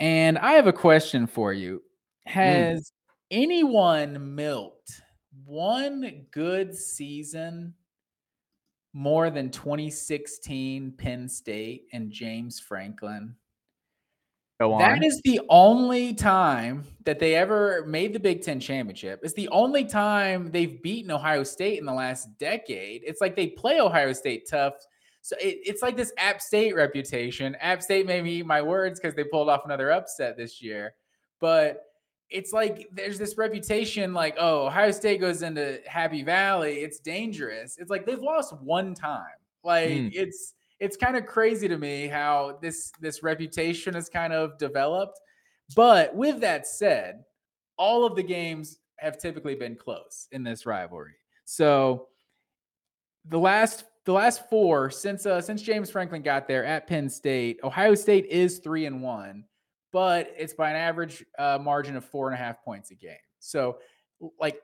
And I have a question for you. Has anyone milked one good season more than 2016 Penn State and James Franklin? That is the only time that they ever made the Big Ten championship. It's the only time they've beaten Ohio State in the last decade. It's like they play Ohio State tough. So it's like this App State reputation. App State made me eat my words because they pulled off another upset this year. But it's like there's this reputation like, oh, Ohio State goes into Happy Valley. It's dangerous. It's like they've lost one time. Like It's kind of crazy to me how this reputation is kind of developed. But with that said, all of the games have typically been close in this rivalry. So the last four since James Franklin got there at Penn State, Ohio State is 3-1, but it's by an average margin of 4.5 points a game. So like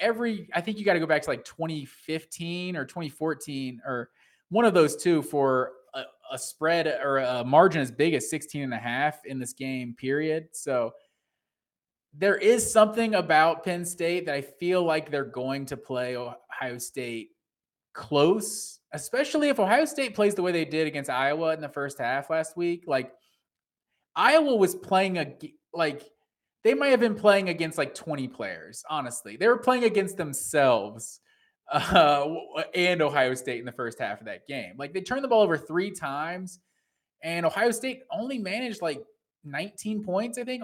I think you got to go back to like 2015 or 2014 or one of those two for a spread or a margin as big as 16.5 in this game period. So there is something about Penn State that I feel like they're going to play Ohio State close, especially if Ohio State plays the way they did against Iowa in the first half last week. Like Iowa was playing they might have been playing against like 20 players. Honestly, they were playing against themselves and Ohio State in the first half of that game. Like they turned the ball over 3 times, and Ohio State only managed like 19 points, I think,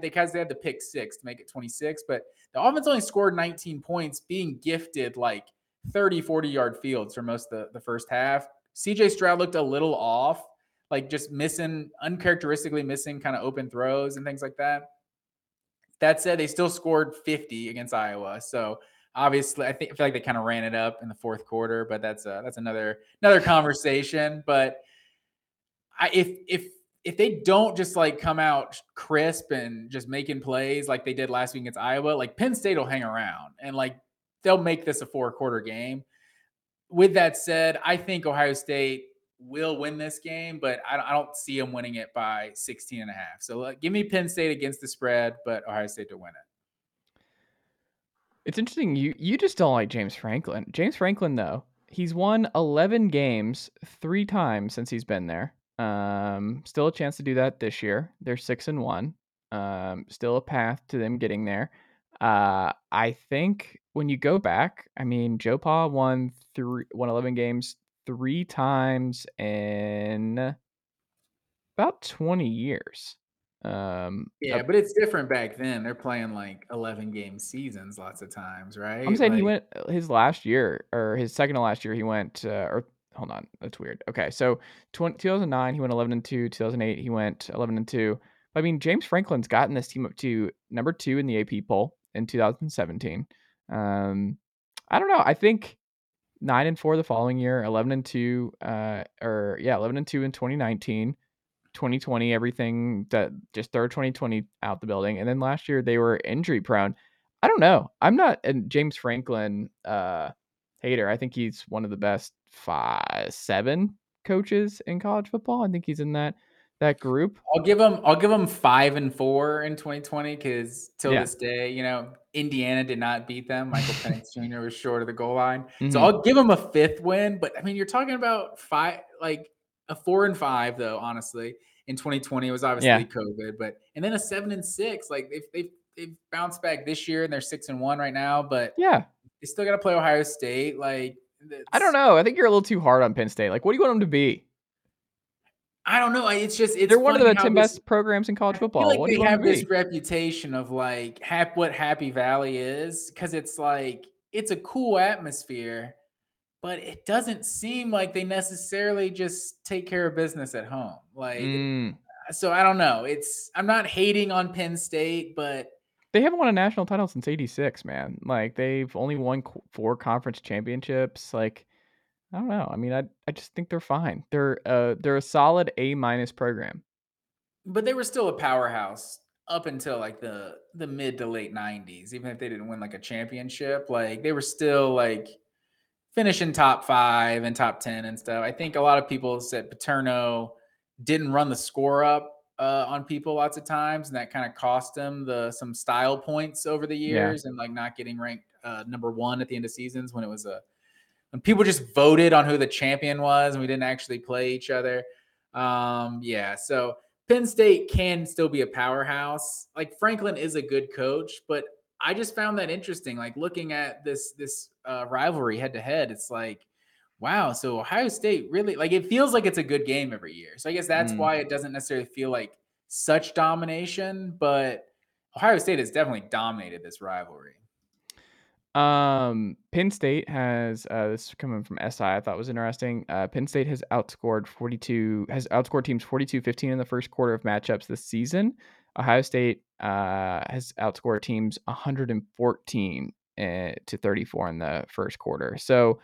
because they had the pick 6 to make it 26. But the offense only scored 19 points, being gifted like 30, 40-yard fields for most of the first half. C.J. Stroud looked a little off, like just uncharacteristically missing kind of open throws and things like that. That said, they still scored 50 against Iowa. So obviously, I feel like they kind of ran it up in the fourth quarter, but that's another conversation. But if they don't just like come out crisp and just making plays like they did last week against Iowa, like Penn State will hang around and like they'll make this a 4-quarter game. With that said, I think Ohio State will win this game, but I don't see them winning it by 16.5. So give me Penn State against the spread, but Ohio State to win it. It's interesting. You just don't like James Franklin. James Franklin, though, he's won 11 games 3 times since he's been there. Still a chance to do that this year. They're 6-1. Still a path to them getting there. I think when you go back, I mean, Joe Pa won 11 games 3 times in about 20 years. But it's different back then. They're playing like 11-game seasons lots of times, right? I'm saying like, he went his last year or his second to last year. He went, hold on, that's weird. Okay, so 2009 he went 11-2. 2008 he went 11-2. I mean, James Franklin's gotten this team up to number 2 in the AP poll in 2017. I don't know. I think 9-4 the following year, 11-2, 11-2 in 2019, 2020, everything that just throw 2020 out the building, and then last year they were injury prone. I don't know. I'm not a James Franklin hater. I think he's one of the best 7 coaches in college football. I think he's in that group. I'll give them 5-4 in 2020 because this day, you know, Indiana did not beat them. Michael Penix Jr. was short of the goal line, so I'll give them a 5th win. But I mean, you're talking about 5, like a 4-5 though. Honestly, in 2020 it was obviously COVID, and then a 7-6. Like they've bounced back this year and they're 6-1 right now. But they still got to play Ohio State. Like I don't know. I think you're a little too hard on Penn State. Like, what do you want them to be? I don't know. They're one of the 10 best programs in college football. I feel like they have this reputation of like what Happy Valley is, because it's like it's a cool atmosphere, but it doesn't seem like they necessarily just take care of business at home. Like, so I don't know. I'm not hating on Penn State, but they haven't won a national title since '86, man. Like they've only won 4 conference championships. Like, I don't know. I mean, I just think they're fine. They're a solid A- program. But they were still a powerhouse up until like the mid to late 90s, even if they didn't win like a championship. Like they were still like finishing top 5 and top 10 and stuff. I think a lot of people said Paterno didn't run the score up on people lots of times, and that kind of cost them some style points over the years and like not getting ranked number 1 at the end of seasons when it was and people just voted on who the champion was, and we didn't actually play each other. So Penn State can still be a powerhouse. Like Franklin is a good coach, but I just found that interesting. Like looking at this rivalry head to head, it's like, wow. So Ohio State really, like, it feels like it's a good game every year. So I guess that's why it doesn't necessarily feel like such domination, but Ohio State has definitely dominated this rivalry. Penn State has this coming from SI, I thought was interesting. Penn State has outscored teams 42-15 in the first quarter of matchups this season. Ohio State has outscored teams 114 to 34 in the first quarter. So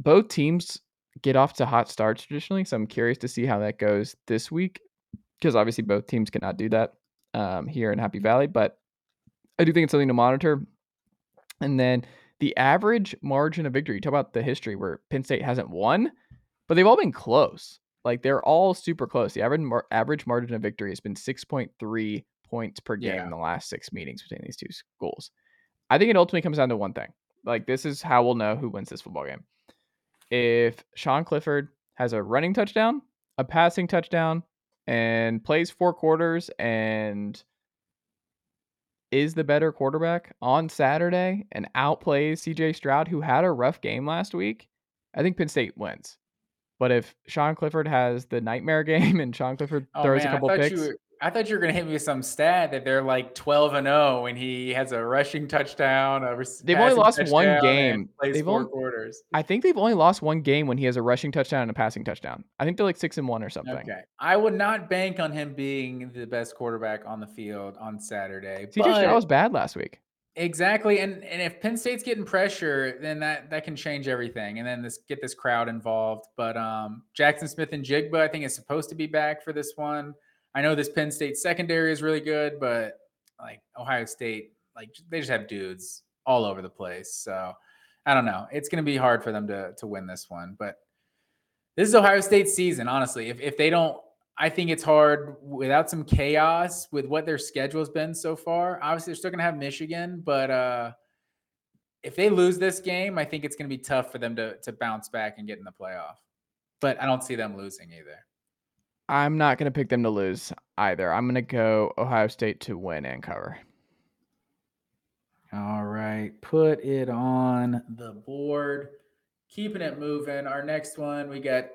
both teams get off to hot starts traditionally. So I'm curious to see how that goes this week, because obviously both teams cannot do that here in Happy Valley. But I do think it's something to monitor. And then the average margin of victory, you talk about the history where Penn State hasn't won, but they've all been close. Like, they're all super close. The average margin of victory has been 6.3 points per game in the last six meetings between these two schools. I think it ultimately comes down to one thing. Like, this is how we'll know who wins this football game. If Sean Clifford has a running touchdown, a passing touchdown, and plays four quarters and is the better quarterback on Saturday and outplays CJ Stroud, who had a rough game last week, I think Penn State wins. But if Sean Clifford has the nightmare game and Sean Clifford throws a couple picks. I thought you were going to hit me with some stat that they're like 12-0 and he has a rushing touchdown. They've only lost one game. Plays four quarters. I think they've only lost one game when he has a rushing touchdown and a passing touchdown. I think they're like 6-1 or something. Okay. I would not bank on him being the best quarterback on the field on Saturday. CJ Stroud was bad last week. Exactly. And if Penn State's getting pressure, then that can change everything. And then get this crowd involved. But Jackson Smith and Jigba, I think, is supposed to be back for this one. I know this Penn State secondary is really good, but like Ohio State, like they just have dudes all over the place. So I don't know. It's going to be hard for them to win this one, but this is Ohio State's season. Honestly, if they don't, I think it's hard without some chaos with what their schedule has been so far. Obviously they're still going to have Michigan, but if they lose this game, I think it's going to be tough for them to bounce back and get in the playoff, but I don't see them losing either. I'm not going to pick them to lose either. I'm going to go Ohio State to win and cover. All right. Put it on the board. Keeping it moving. Our next one, we got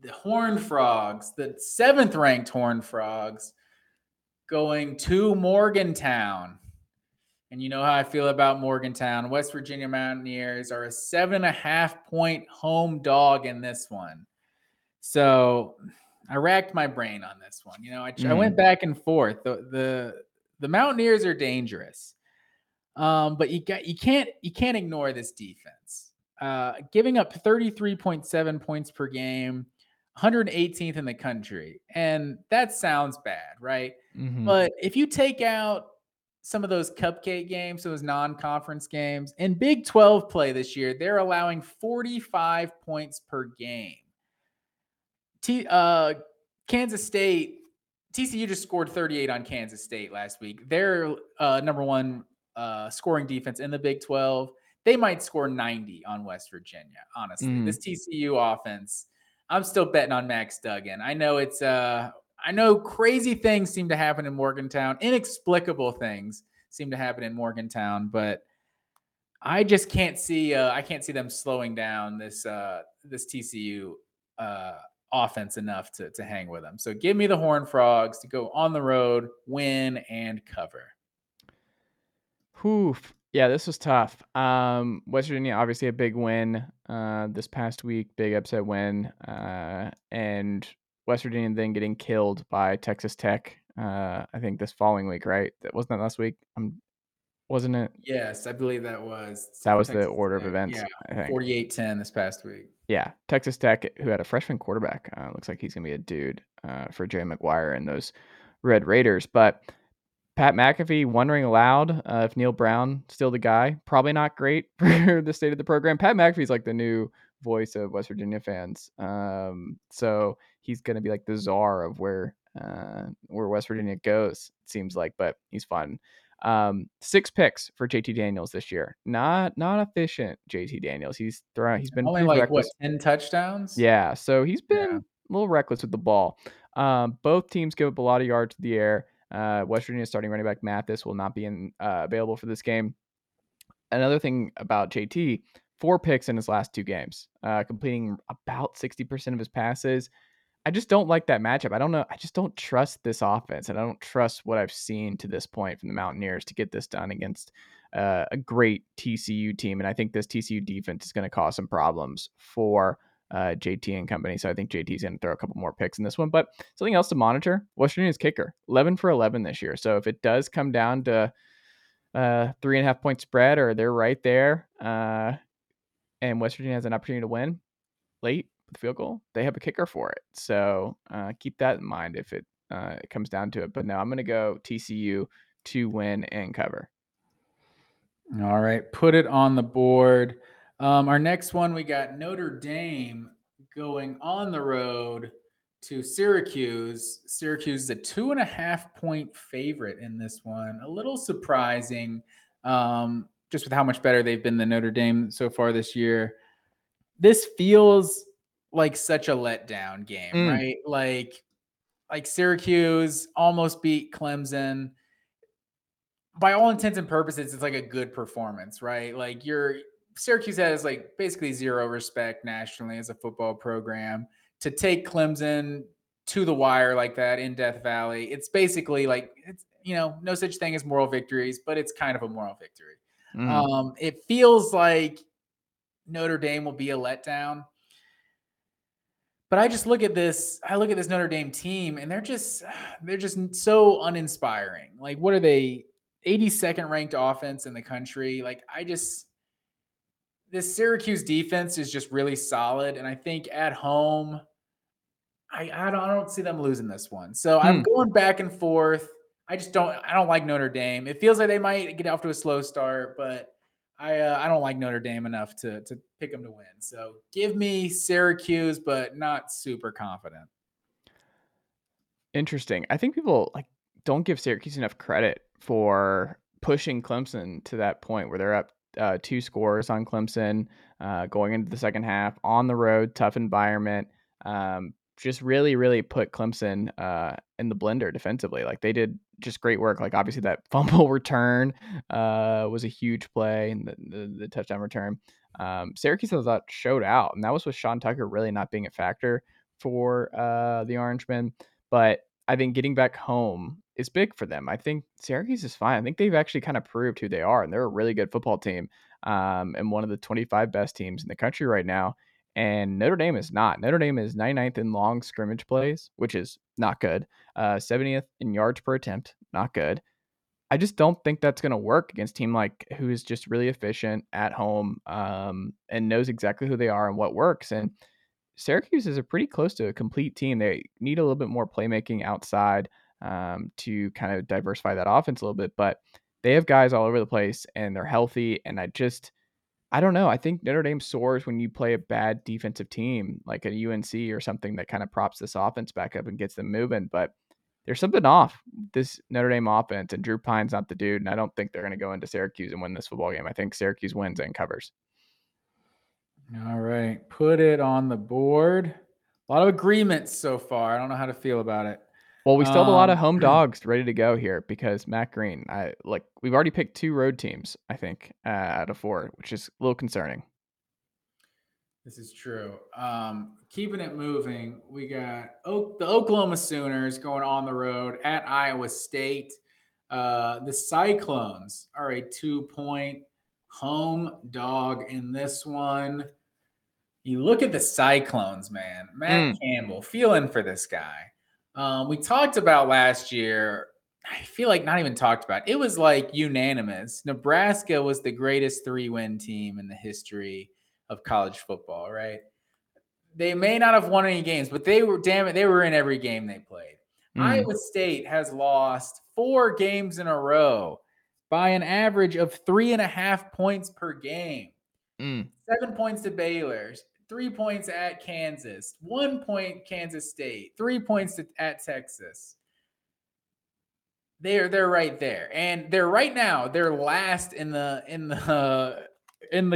the Horned Frogs, the 7th-ranked Horned Frogs, going to Morgantown. And you know how I feel about Morgantown. West Virginia Mountaineers are a 7.5-point home dog in this one. So I racked my brain on this one. You know, I went back and forth. The Mountaineers are dangerous, but you can't ignore this defense. Giving up 33.7 points per game, 118th in the country, and that sounds bad, right? Mm-hmm. But if you take out some of those cupcake games, those non-conference games, in Big 12 play this year, they're allowing 45 points per game. Kansas State, TCU just scored 38 on Kansas State last week. They're number one scoring defense in the Big 12. They might score 90 on West Virginia, honestly. This TCU offense, I'm still betting on Max Duggan. I know crazy things seem to happen in Morgantown. Inexplicable things seem to happen in Morgantown, but I just can't see them slowing down this TCU offense enough to hang with them. So give me the Horned Frogs to go on the road, win, and cover. Oof. Yeah, this was tough. West Virginia, obviously a big win this past week, big upset win. And West Virginia then getting killed by Texas Tech, I think this following week, right? Wasn't that last week? Wasn't it? Yes, I believe that was. That was Texas, the order of events. Yeah, I think. 48-10 this past week. Yeah, Texas Tech, who had a freshman quarterback. Looks like he's going to be a dude for Jay McGuire and those Red Raiders. But Pat McAfee wondering aloud if Neil Brown still the guy. Probably not great for the state of the program. Pat McAfee's like the new voice of West Virginia fans. So he's going to be like the czar of where West Virginia goes, it seems like. But he's fun. 6 picks for JT Daniels this year. Not efficient JT Daniels. He's been only like reckless. What, 10 touchdowns? Yeah, so he's been a little reckless with the ball. Both teams give up a lot of yards to the air. West Virginia starting running back Mathis will not be available for this game. Another thing about JT, 4 picks in his last 2 games, completing about 60% of his passes. I just don't like that matchup. I don't know. I just don't trust this offense, and I don't trust what I've seen to this point from the Mountaineers to get this done against a great TCU team. And I think this TCU defense is going to cause some problems for JT and company. So I think JT's going to throw a couple more picks in this one. But something else to monitor, West Virginia's kicker, 11 for 11 this year. So if it does come down to 3.5 point spread, or they're right there, and West Virginia has an opportunity to win late with the field goal, they have a kicker for it. So keep that in mind if it it comes down to it. But no, I'm going to go TCU to win and cover. All right, put it on the board. Our next one, we got Notre Dame going on the road to Syracuse. Syracuse is a 2.5 point favorite in this one. A little surprising, just with how much better they've been than Notre Dame so far this year. This feels like such a letdown game, right? Like Syracuse almost beat Clemson. By all intents and purposes, it's like a good performance, right? Like Syracuse has like basically zero respect nationally as a football program. To take Clemson to the wire like that in Death Valley, it's basically like, it's, you know, no such thing as moral victories, but it's kind of a moral victory. It feels like Notre Dame will be a letdown. But I just look at this, Notre Dame team, and they're just so uninspiring. Like, what are they? 82nd ranked offense in the country. Like, this Syracuse defense is just really solid. And I think at home, I don't see them losing this one. So I'm going back and forth. I don't like Notre Dame. It feels like they might get off to a slow start, but I don't like Notre Dame enough to pick them to win. So give me Syracuse, but not super confident. Interesting. I think people don't give Syracuse enough credit for pushing Clemson to that point where they're up 2 scores on Clemson going into the second half on the road, tough environment. Just really, really put Clemson in the blender defensively. Like, they did just great work. Like, obviously that fumble return was a huge play, and the touchdown return. Syracuse, I thought, showed out, and that was with Sean Tucker really not being a factor for the Orangemen. But I think getting back home is big for them. I think Syracuse is fine. I think they've actually kind of proved who they are, and they're a really good football team, and one of the 25 best teams in the country right now. And Notre Dame is not. Notre Dame is 99th in long scrimmage plays, which is not good. 70th in yards per attempt, not good. I just don't think that's going to work against a team who is just really efficient at home, and knows exactly who they are and what works. And Syracuse is pretty close to a complete team. They need a little bit more playmaking outside to kind of diversify that offense a little bit, but they have guys all over the place and they're healthy. And I don't know. I think Notre Dame soars when you play a bad defensive team, like a UNC or something, that kind of props this offense back up and gets them moving. But there's something off this Notre Dame offense, and Drew Pine's not the dude. And I don't think they're going to go into Syracuse and win this football game. I think Syracuse wins and covers. All right. Put it on the board. A lot of agreements so far. I don't know how to feel about it. Well, we still have a lot of home dogs ready to go here, because Matt Green, we've already picked 2 road teams, I think, out of 4, which is a little concerning. This is true. Keeping it moving, we got the Oklahoma Sooners going on the road at Iowa State. The Cyclones are a 2-point home dog in this one. You look at the Cyclones, man. Matt Campbell, feeling for this guy. We talked about last year. I feel like not even talked about. It was like unanimous. Nebraska was the greatest 3-win team in the history of college football, right? They may not have won any games, but they were in every game they played. Iowa State has lost 4 games in a row by an average of 3.5 points per game. 7 points to Baylor, 3 points at Kansas, 1 point Kansas State, 3 points at Texas. They're right there, and they're right now they're last in the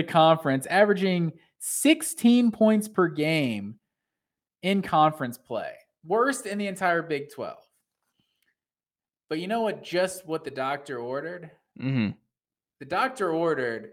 conference, averaging 16 points per game in conference play, worst in the entire Big 12. But you know what? Just what the doctor ordered. The doctor ordered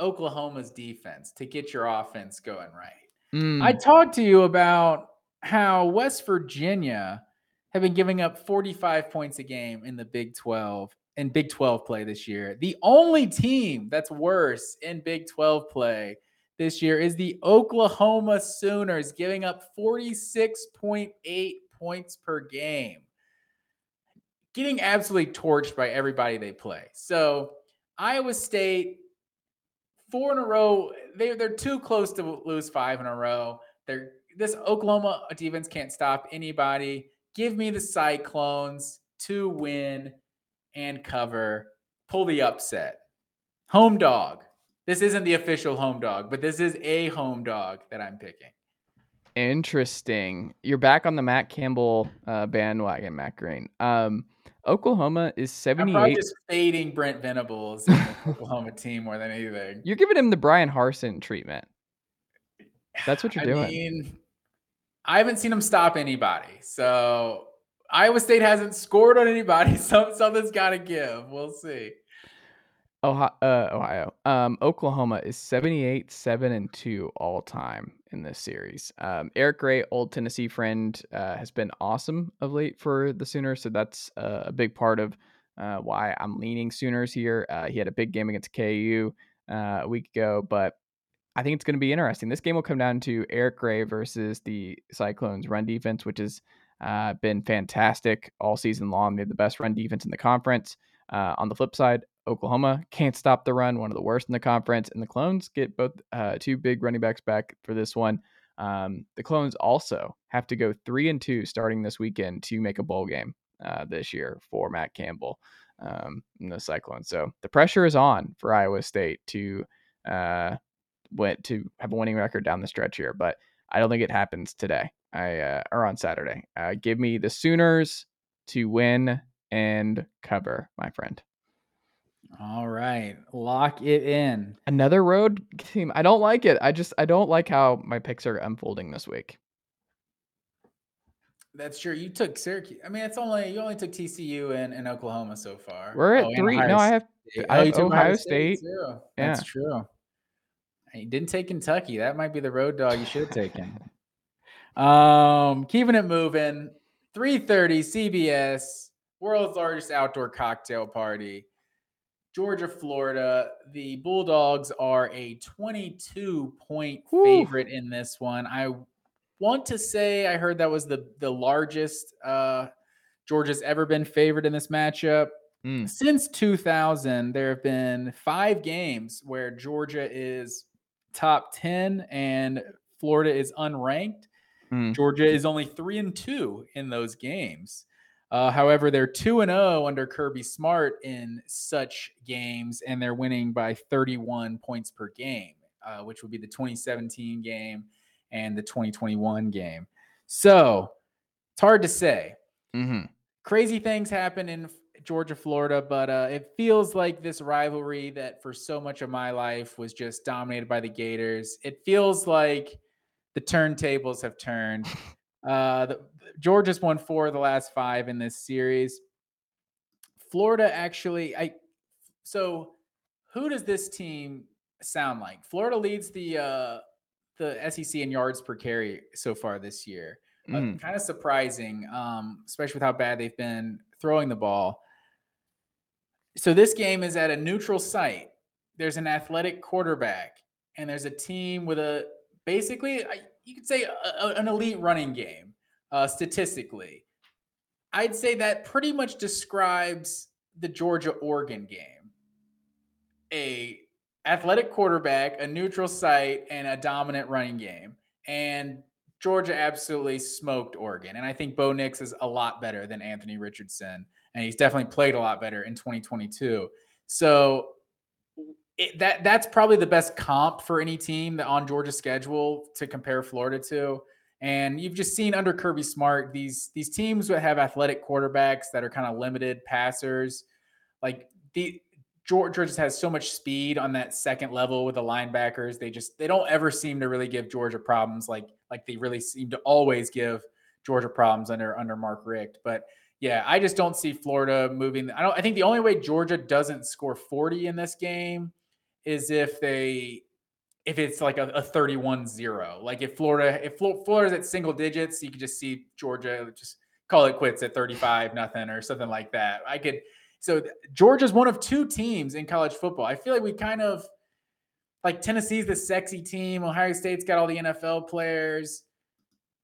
Oklahoma's defense to get your offense going right. I talked to you about how West Virginia have been giving up 45 points a game in the Big 12 and Big 12 play this year. The only team that's worse in Big 12 play this year is the Oklahoma Sooners, giving up 46.8 points per game. Getting absolutely torched by everybody they play. So Iowa State, 4 in a row. They're too close to lose 5 in a row. This Oklahoma defense can't stop anybody. Give me the Cyclones to win and cover. Pull the upset. Home dog. This isn't the official home dog, but this is a home dog that I'm picking. Interesting. You're back on the Matt Campbell bandwagon, Matt Green. Oklahoma is 78. I'm probably just fading Brent Venables in the Oklahoma team more than anything. You're giving him the Brian Harsin treatment. That's what you're doing. I mean, I haven't seen him stop anybody. So Iowa State hasn't scored on anybody. Something's got to give. We'll see. Ohio. Oklahoma is 78-7-2 all time in this series. Eric Gray, old Tennessee friend, has been awesome of late for the Sooners. So that's a big part of why I'm leaning Sooners here. He had a big game against KU a week ago, but I think it's going to be interesting. This game will come down to Eric Gray versus the Cyclones run defense, which has been fantastic all season long. They have the best run defense in the conference. On the flip side, Oklahoma can't stop the run, one of the worst in the conference, and the Clones get both two big running backs back for this one. The Clones also have to go 3-2 starting this weekend to make a bowl game this year for Matt Campbell and the Cyclones. So the pressure is on for Iowa State to have a winning record down the stretch here, but I don't think it happens today or on Saturday. Give me the Sooners to win and cover, my friend. All right. Lock it in. Another road team. I don't like it. I don't like how my picks are unfolding this week. That's true. You took Syracuse. I mean, you only took TCU and Oklahoma so far. We're at 3. No, I took Ohio State. Yeah. That's true. You didn't take Kentucky. That might be the road dog you should have taken. Keeping it moving. 3:30 CBS, world's largest outdoor cocktail party. Georgia, Florida, the Bulldogs are a 22-point favorite in this one. I want to say I heard that was the largest Georgia's ever been favored in this matchup. Since 2000, there have been 5 games where Georgia is top 10 and Florida is unranked. Georgia is only 3-2 in those games. However, they're 2-0 under Kirby Smart in such games, and they're winning by 31 points per game, which would be the 2017 game and the 2021 game. So it's hard to say. Mm-hmm. Crazy things happen in Georgia, Florida, but it feels like this rivalry that for so much of my life was just dominated by the Gators. It feels like the turntables have turned. Georgia's won 4 of the last 5 in this series. Florida actually, so who does this team sound like? Florida leads the SEC in yards per carry so far this year. Kind of surprising, especially with how bad they've been throwing the ball. So this game is at a neutral site. There's an athletic quarterback, and there's a team with you could say an elite running game statistically. I'd say that pretty much describes the Georgia-Oregon game. A athletic quarterback, a neutral site, and a dominant running game. And Georgia absolutely smoked Oregon. And I think Bo Nix is a lot better than Anthony Richardson. And he's definitely played a lot better in 2022. So that's probably the best comp for any team that on Georgia's schedule to compare Florida to. And you've just seen under Kirby Smart, these teams that have athletic quarterbacks that are kind of limited passers. Like Georgia just has so much speed on that second level with the linebackers. They don't ever seem to really give Georgia problems. Like they really seem to always give Georgia problems under Mark Richt. But yeah, I just don't see Florida moving. I think the only way Georgia doesn't score 40 in this game is if it's like a 31-0, like if Florida's at single digits, you could just see Georgia just call it quits at 35-0 or something like that. Georgia's one of 2 teams in college football. I feel like we kind of like Tennessee's the sexy team. Ohio State's got all the NFL players.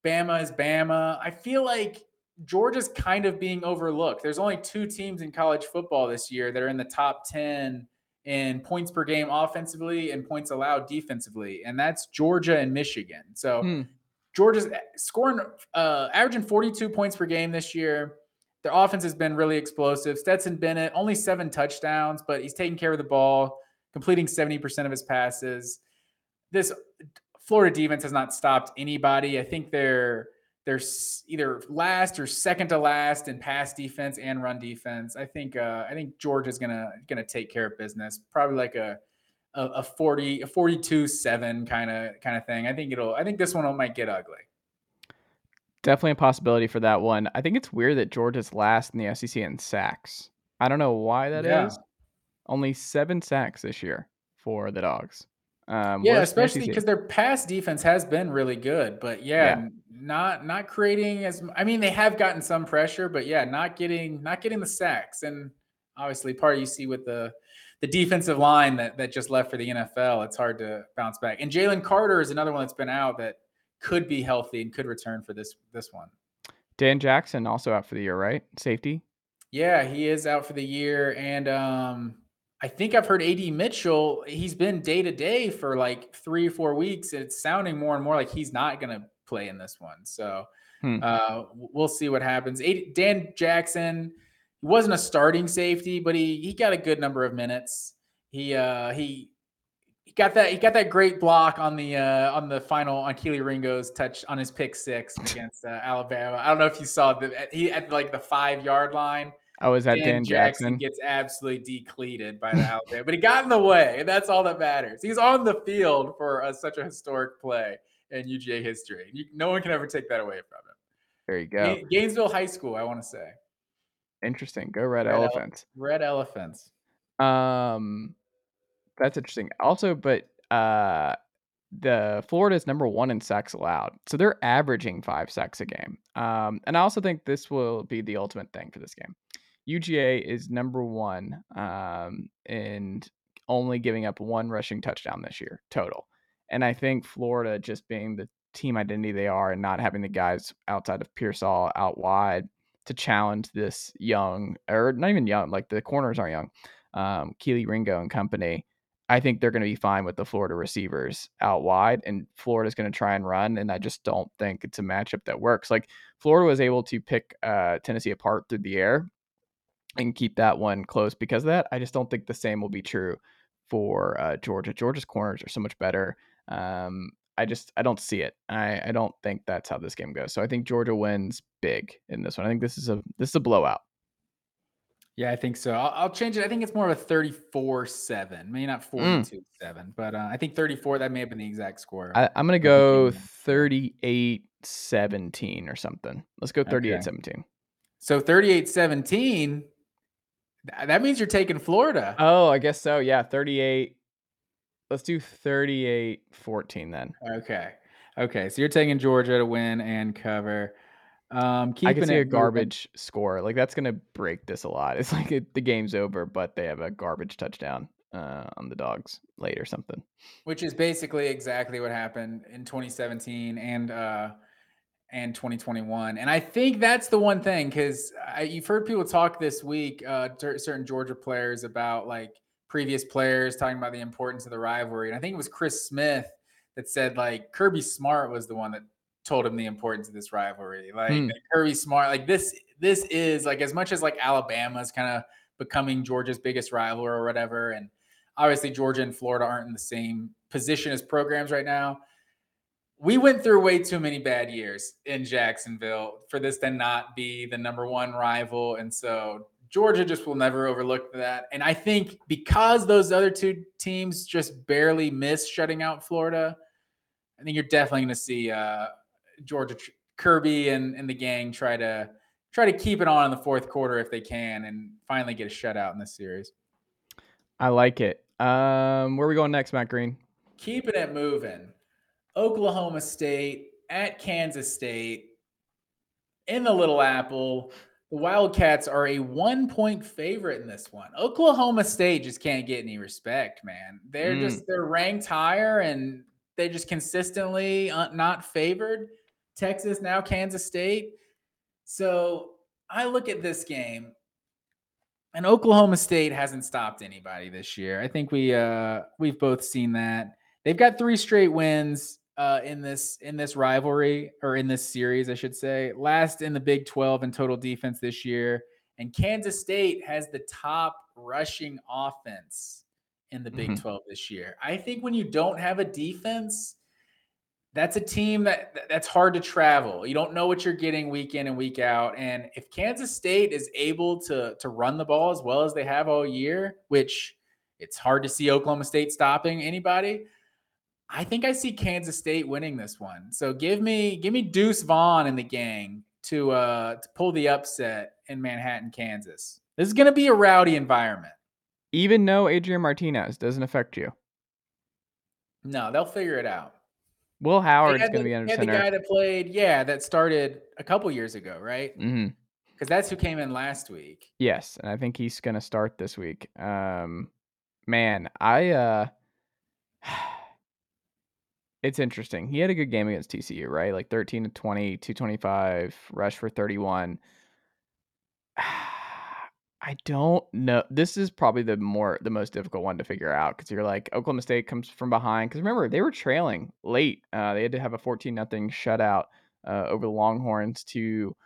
Bama is Bama. I feel like Georgia's kind of being overlooked. There's only two teams in college football this year that are in the top 10 in points per game offensively and points allowed defensively, and that's Georgia and Michigan. So Georgia's scoring, averaging 42 points per game this year. Their offense has been really explosive. Stetson Bennett, only 7 touchdowns, but he's taking care of the ball, completing 70% of his passes. This Florida defense has not stopped anybody. I think they're either last or second to last in pass defense and run defense. I think Georgia's gonna take care of business. Probably like a 42-7 kind of thing. I think this one might get ugly. Definitely a possibility for that one. I think it's weird that Georgia's last in the SEC in sacks. I don't know why that is. Only 7 sacks this year for the Dogs. Especially because their pass defense has been really good, but not creating as. I mean, they have gotten some pressure, but not getting the sacks, and obviously part of you see with the defensive line that just left for the NFL, it's hard to bounce back. And Jalen Carter is another one that's been out that could be healthy and could return for this one. Dan Jackson also out for the year, right? Safety. Yeah, he is out for the year, and I think I've heard A.D. Mitchell, he's been day-to-day for like 3 or 4 weeks. It's sounding more and more like he's not going to play in this one. So we'll see what happens. Dan Jackson, he wasn't a starting safety, but he got a good number of minutes. He got that great block on the final on Kelee Ringo's touch on his pick six against Alabama. I don't know if you saw at like the 5-yard line. I was at Dan Jackson gets absolutely decleated by the Alabama, but he got in the way, and that's all that matters. He's on the field for such a historic play in UGA history. No one can ever take that away from him. There you go. Gainesville High School, I want to say. Interesting. Go Red Elephants. Red Elephants. That's interesting. Also, but the Florida's number 1 in sacks allowed, so they're averaging 5 sacks a game. And I also think this will be the ultimate thing for this game. UGA is number 1 and only giving up 1 rushing touchdown this year total. And I think Florida, just being the team identity they are and not having the guys outside of Pearsall out wide to challenge this young, or not even young, like the corners aren't young, Kelee Ringo and company, I think they're going to be fine with the Florida receivers out wide, and Florida's going to try and run. And I just don't think it's a matchup that works. Like Florida was able to pick Tennessee apart through the air and keep that one close because of that. I just don't think the same will be true for Georgia. Georgia's corners are so much better. I don't see it. I don't think that's how this game goes. So I think Georgia wins big in this one. I think this is a blowout. Yeah, I think so. I'll change it. I think it's more of a 34-7, maybe not 42-7, but I think 34, that may have been the exact score. I'm going to go 38-17 or something. Let's go 38-17. Okay. So 38-17. That means you're taking Florida. Oh, I guess so. Yeah, 38. Let's do 38-14 then. Okay. So you're taking Georgia to win and cover. I can see a garbage score. Like, that's going to break this a lot. It's like the game's over, but they have a garbage touchdown on the Dogs late or something. Which is basically exactly what happened in 2017 and 2021. And I think that's the one thing, because you've heard people talk this week, certain Georgia players, about like previous players talking about the importance of the rivalry. And I think it was Chris Smith that said like Kirby Smart was the one that told him the importance of this rivalry. Like Kirby Smart, like this is like, as much as like Alabama's kind of becoming Georgia's biggest rival or whatever. And obviously Georgia and Florida aren't in the same position as programs right now. We went through way too many bad years in Jacksonville for this to not be the number 1 rival. And so Georgia just will never overlook that. And I think because those other two teams just barely missed shutting out Florida, I think you're definitely going to see Georgia, Kirby and the gang try to keep it on in the fourth quarter if they can and finally get a shutout in this series. I like it. Where are we going next, Matt Green? Keeping it moving. Oklahoma State at Kansas State in the Little Apple. The Wildcats are a 1-point favorite in this one. Oklahoma State just can't get any respect, man. They're they're ranked higher, and they're just consistently not favored. Texas, now Kansas State. So I look at this game, and Oklahoma State hasn't stopped anybody this year. I think we've both seen that. They've got 3 straight wins in this rivalry, or in this series, I should say. Last in the Big 12 in total defense this year. And Kansas State has the top rushing offense in the Big 12 this year. I think when you don't have a defense, that's a team that's hard to travel. You don't know what you're getting week in and week out. And if Kansas State is able to run the ball as well as they have all year, which it's hard to see Oklahoma State stopping anybody, I think I see Kansas State winning this one. So give me Deuce Vaughn and the gang to pull the upset in Manhattan, Kansas. This is going to be a rowdy environment. Even though Adrian Martinez doesn't affect you. No, they'll figure it out. Will Howard's going to be under center. The guy that started a couple years ago, right? Mm-hmm. Because that's who came in last week. Yes, and I think he's going to start this week. It's interesting. He had a good game against TCU, right? Like 13 to 20, 225, rush for 31. I don't know. This is probably the most difficult one to figure out, because you're like, Oklahoma State comes from behind. Because remember, they were trailing late. They had to have a 14-0 shutout over the Longhorns to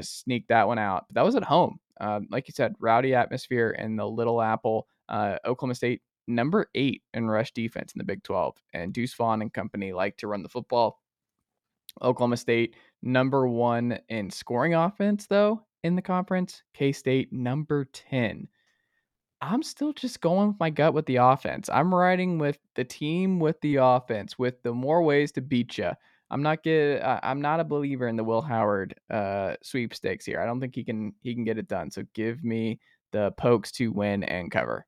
sneak that one out. But that was at home. Like you said, rowdy atmosphere in the Little Apple. Oklahoma State, number 8 in rush defense in the Big 12, and Deuce Vaughn and company like to run the football. Oklahoma State, number 1 in scoring offense, though, in the conference. K-State, number 10. I'm still just going with my gut with the offense. I'm riding with the team with the offense, with the more ways to beat you. I'm not a believer in the Will Howard sweepstakes here. I don't think he can get it done. So give me the Pokes to win and cover.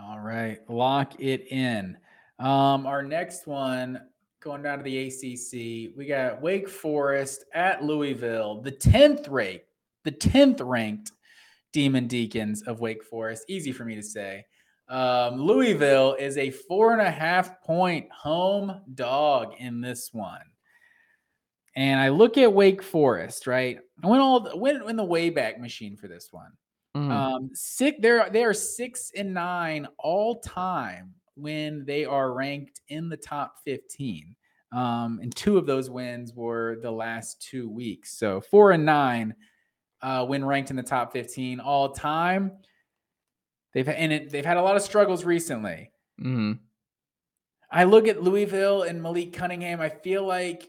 All right, lock it in. Our next one, going down to the ACC, we got Wake Forest at Louisville, the 10th ranked Demon Deacons of Wake Forest. Easy for me to say. Louisville is a 4.5-point home dog in this one. And I look at Wake Forest, right? I went in the Wayback Machine for this one. Mm-hmm. They are 6-9 all time when they are ranked in the top 15. And 2 of those wins were the last 2 weeks. So 4-9 when ranked in the top 15 all time. They've had a lot of struggles recently. Mm-hmm. I look at Louisville and Malik Cunningham. I feel like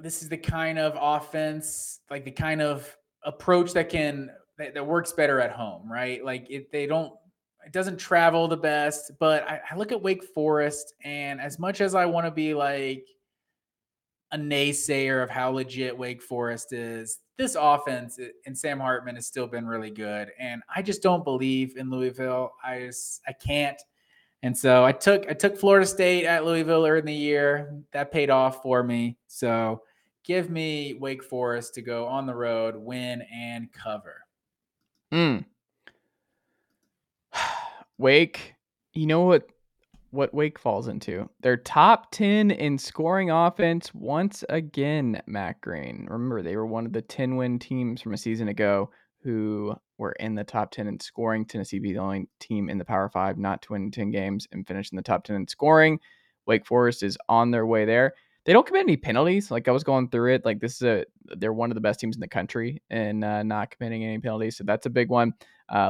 this is the kind of offense, like the kind of approach that works better at home, right? Like it doesn't travel the best, but I look at Wake Forest, and as much as I want to be like a naysayer of how legit Wake Forest is, this offense and Sam Hartman has still been really good. And I just don't believe in Louisville. I can't. And so I took Florida State at Louisville earlier in the year. That paid off for me. So give me Wake Forest to go on the road, win and cover. Wake, you know what Wake falls into? They're top 10 in scoring offense once again, Matt Green. Remember, they were one of the 10-win teams from a season ago who were in the top 10 in scoring. Tennessee be the only team in the Power 5 not to win 10 games and finish in the top 10 in scoring. Wake Forest is on their way there. They don't commit any penalties. Like I was going through it. Like they're one of the best teams in the country and not committing any penalties. So that's a big one.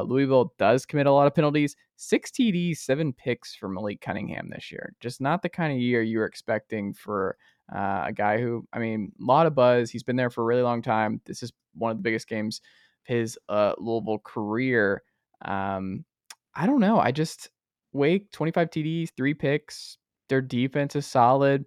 Louisville does commit a lot of penalties. 6 TDs, 7 picks for Malik Cunningham this year. Just not the kind of year you were expecting for a guy who, I mean, a lot of buzz. He's been there for a really long time. This is one of the biggest games of his Louisville career. I don't know. I just Wake 25 TDs, 3 picks. Their defense is solid.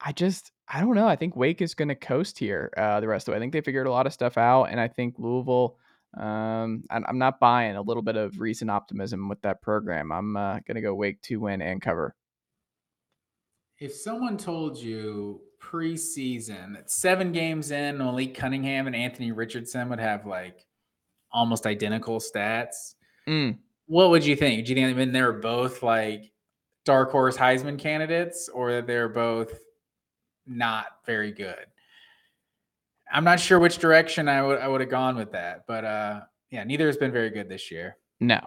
I don't know. I think Wake is going to coast here the rest of the way. I think they figured a lot of stuff out, and I think Louisville, I'm not buying a little bit of recent optimism with that program. I'm going to go Wake to win and cover. if someone told you preseason that 7 games in, Malik Cunningham and Anthony Richardson would have like almost identical stats, what would you think? Do you think they were both like dark horse Heisman candidates, or that they're both not very good? I'm not sure which direction I would have gone with that, but yeah, neither has been very good this year. No,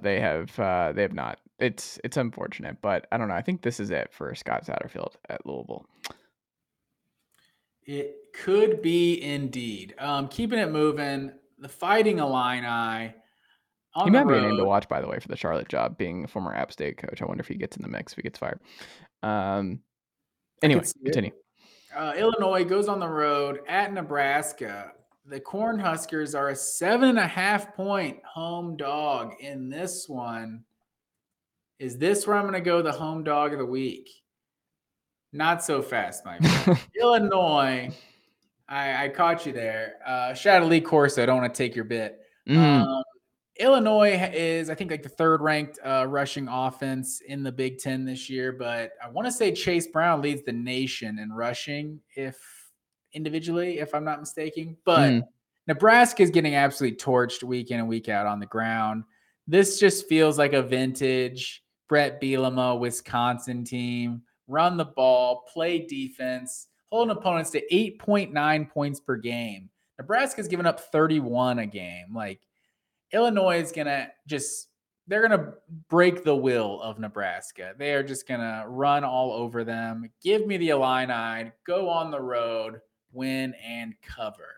they have not. It's unfortunate, but I don't know. I think this is it for Scott Satterfield at Louisville. It could be indeed. Keeping it moving, the Fighting Illini. He might be a name to watch, by the way, for the Charlotte job, being a former App State coach. I wonder if he gets in the mix, if he gets fired. Anyway, continue. Illinois goes on the road at Nebraska. The Cornhuskers are a 7.5-point home dog in this one. Is this where I'm going to go the home dog of the week? Not so fast, Mike. Illinois, I caught you there. Shout out to Lee Corso. I don't want to take your bit. Illinois is, I think, like the third-ranked rushing offense in the Big Ten this year, but I want to say Chase Brown leads the nation in rushing, if I'm not mistaken. But Nebraska is getting absolutely torched week in and week out on the ground. This just feels like a vintage Brett Bielema, Wisconsin team. Run the ball, play defense, holding opponents to 8.9 points per game. Nebraska's given up 31 a game. Like, Illinois is going to just – they're going to break the will of Nebraska. They are just going to run all over them. Give me the Illini. Go on the road. Win and cover.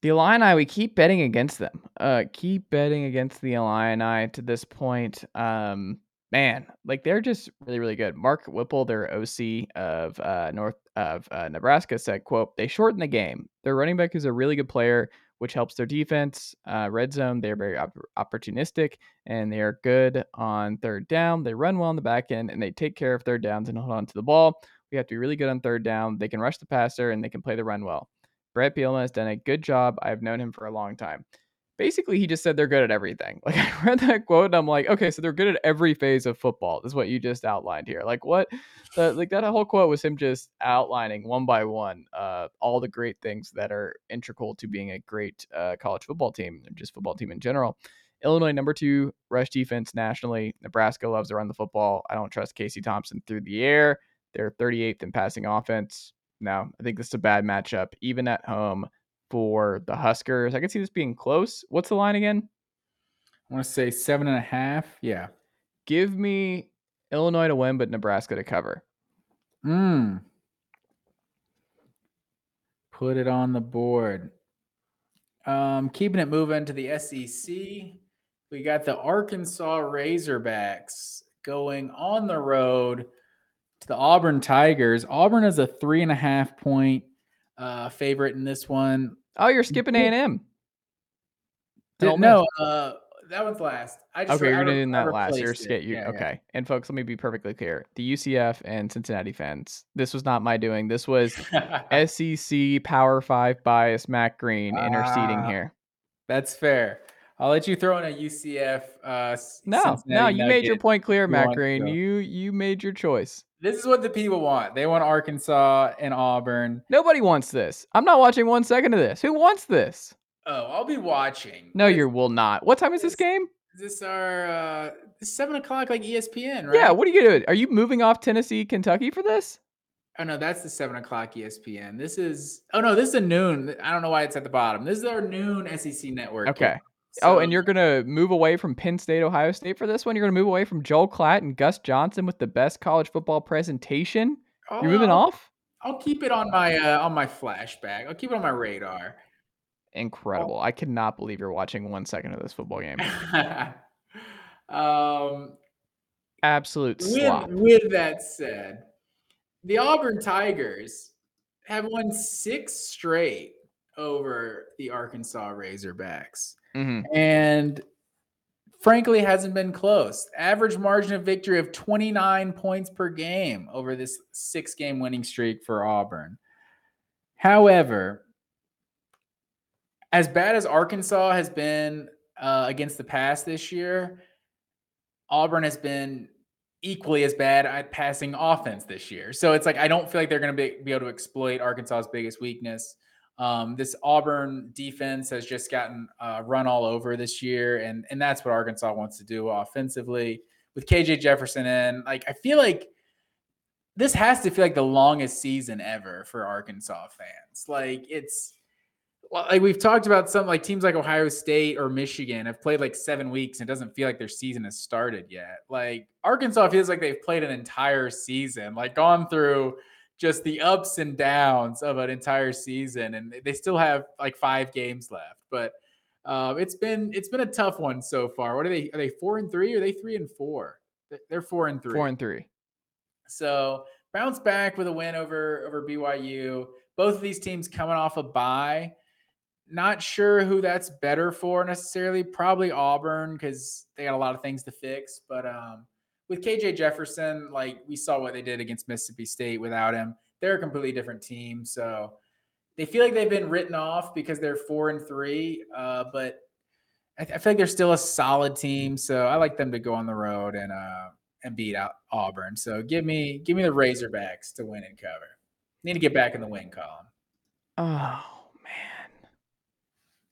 The Illini, we keep betting against them. Keep betting against the Illini to this point. Man, like, they're just really, really good. Mark Whipple, their OC of Nebraska, said, quote, "They shorten the game. Their running back is a really good player, which helps their defense. Red zone, they're very opportunistic, and they are good on third down. They run well on the back end, and they take care of third downs and hold on to the ball. We have to be really good on third down. They can rush the passer, and they can play the run well. Brett Bielema has done a good job. I've known him for a long time." Basically, he just said they're good at everything. Like, I read that quote and I'm like, okay, so they're good at every phase of football. This is what you just outlined here. Like, what? Like, that whole quote was him just outlining one by one all the great things that are integral to being a great college football team, and just football team in general. Illinois, #2 rush defense nationally. Nebraska loves to run the football. I don't trust Casey Thompson through the air. They're 38th in passing offense. No, I think this is a bad matchup, even at home, for the Huskers. I could see this being close. What's the line again? I want to say 7.5. Yeah. Give me Illinois to win, but Nebraska to cover. Put it on the board. Keeping it moving to the SEC. We got the Arkansas Razorbacks going on the road to the Auburn Tigers. Auburn is a 3.5-point favorite in this one. Oh, you're skipping A&M. No, that one's last. Okay, you're doing that last. Okay. And folks, let me be perfectly clear. The UCF and Cincinnati fans, this was not my doing. This was SEC Power 5 bias Matt Green interceding here. That's fair. I'll let you throw in a UCF. No, you made your point clear, Matt Green. You made your choice. This is what the people want. They want Arkansas and Auburn. Nobody wants this. I'm not watching 1 second of this. Who wants this? Oh, I'll be watching. No, you will not. What time is this game? This are 7 o'clock, like ESPN, right? Yeah. What are you gonna do? Are you moving off Tennessee, Kentucky for this? Oh no, that's the 7 o'clock ESPN. This is a noon. I don't know why it's at the bottom. This is our noon SEC network. Okay. Game. So, and you're going to move away from Penn State, Ohio State for this one? You're going to move away from Joel Klatt and Gus Johnson with the best college football presentation? You're moving off? I'll keep it on my flashback. I'll keep it on my radar. Incredible. I cannot believe you're watching 1 second of this football game. Absolute slop. With that said, the Auburn Tigers have won 6 straight over the Arkansas Razorbacks. And frankly, hasn't been close. Average margin of victory of 29 points per game over this 6-game winning streak for Auburn. However, as bad as Arkansas has been against the pass this year, Auburn has been equally as bad at passing offense this year. So it's like, I don't feel like they're going to be able to exploit Arkansas's biggest weakness. This Auburn defense has just gotten run all over this year. And that's what Arkansas wants to do offensively with KJ Jefferson in. Like, I feel like this has to feel like the longest season ever for Arkansas fans. Like, it's like we've talked about some, like, teams like Ohio State or Michigan have played like 7 weeks and it doesn't feel like their season has started yet. Like, Arkansas feels like they've played an entire season, like gone through just the ups and downs of an entire season. And they still have like 5 games left, but it's been a tough one so far. What are they? Are they 4-3? Or are they 3-4? They're 4-3. 4-3. So bounce back with a win over BYU. Both of these teams coming off a bye. Not sure who that's better for necessarily. Probably Auburn because they got a lot of things to fix. But with KJ Jefferson, like we saw what they did against Mississippi State without him. They're a completely different team. So they feel like they've been written off because they're 4-3. But I feel like they're still a solid team. So I like them to go on the road and beat out Auburn. So give me the Razorbacks to win and cover. Need to get back in the win column. Oh, man.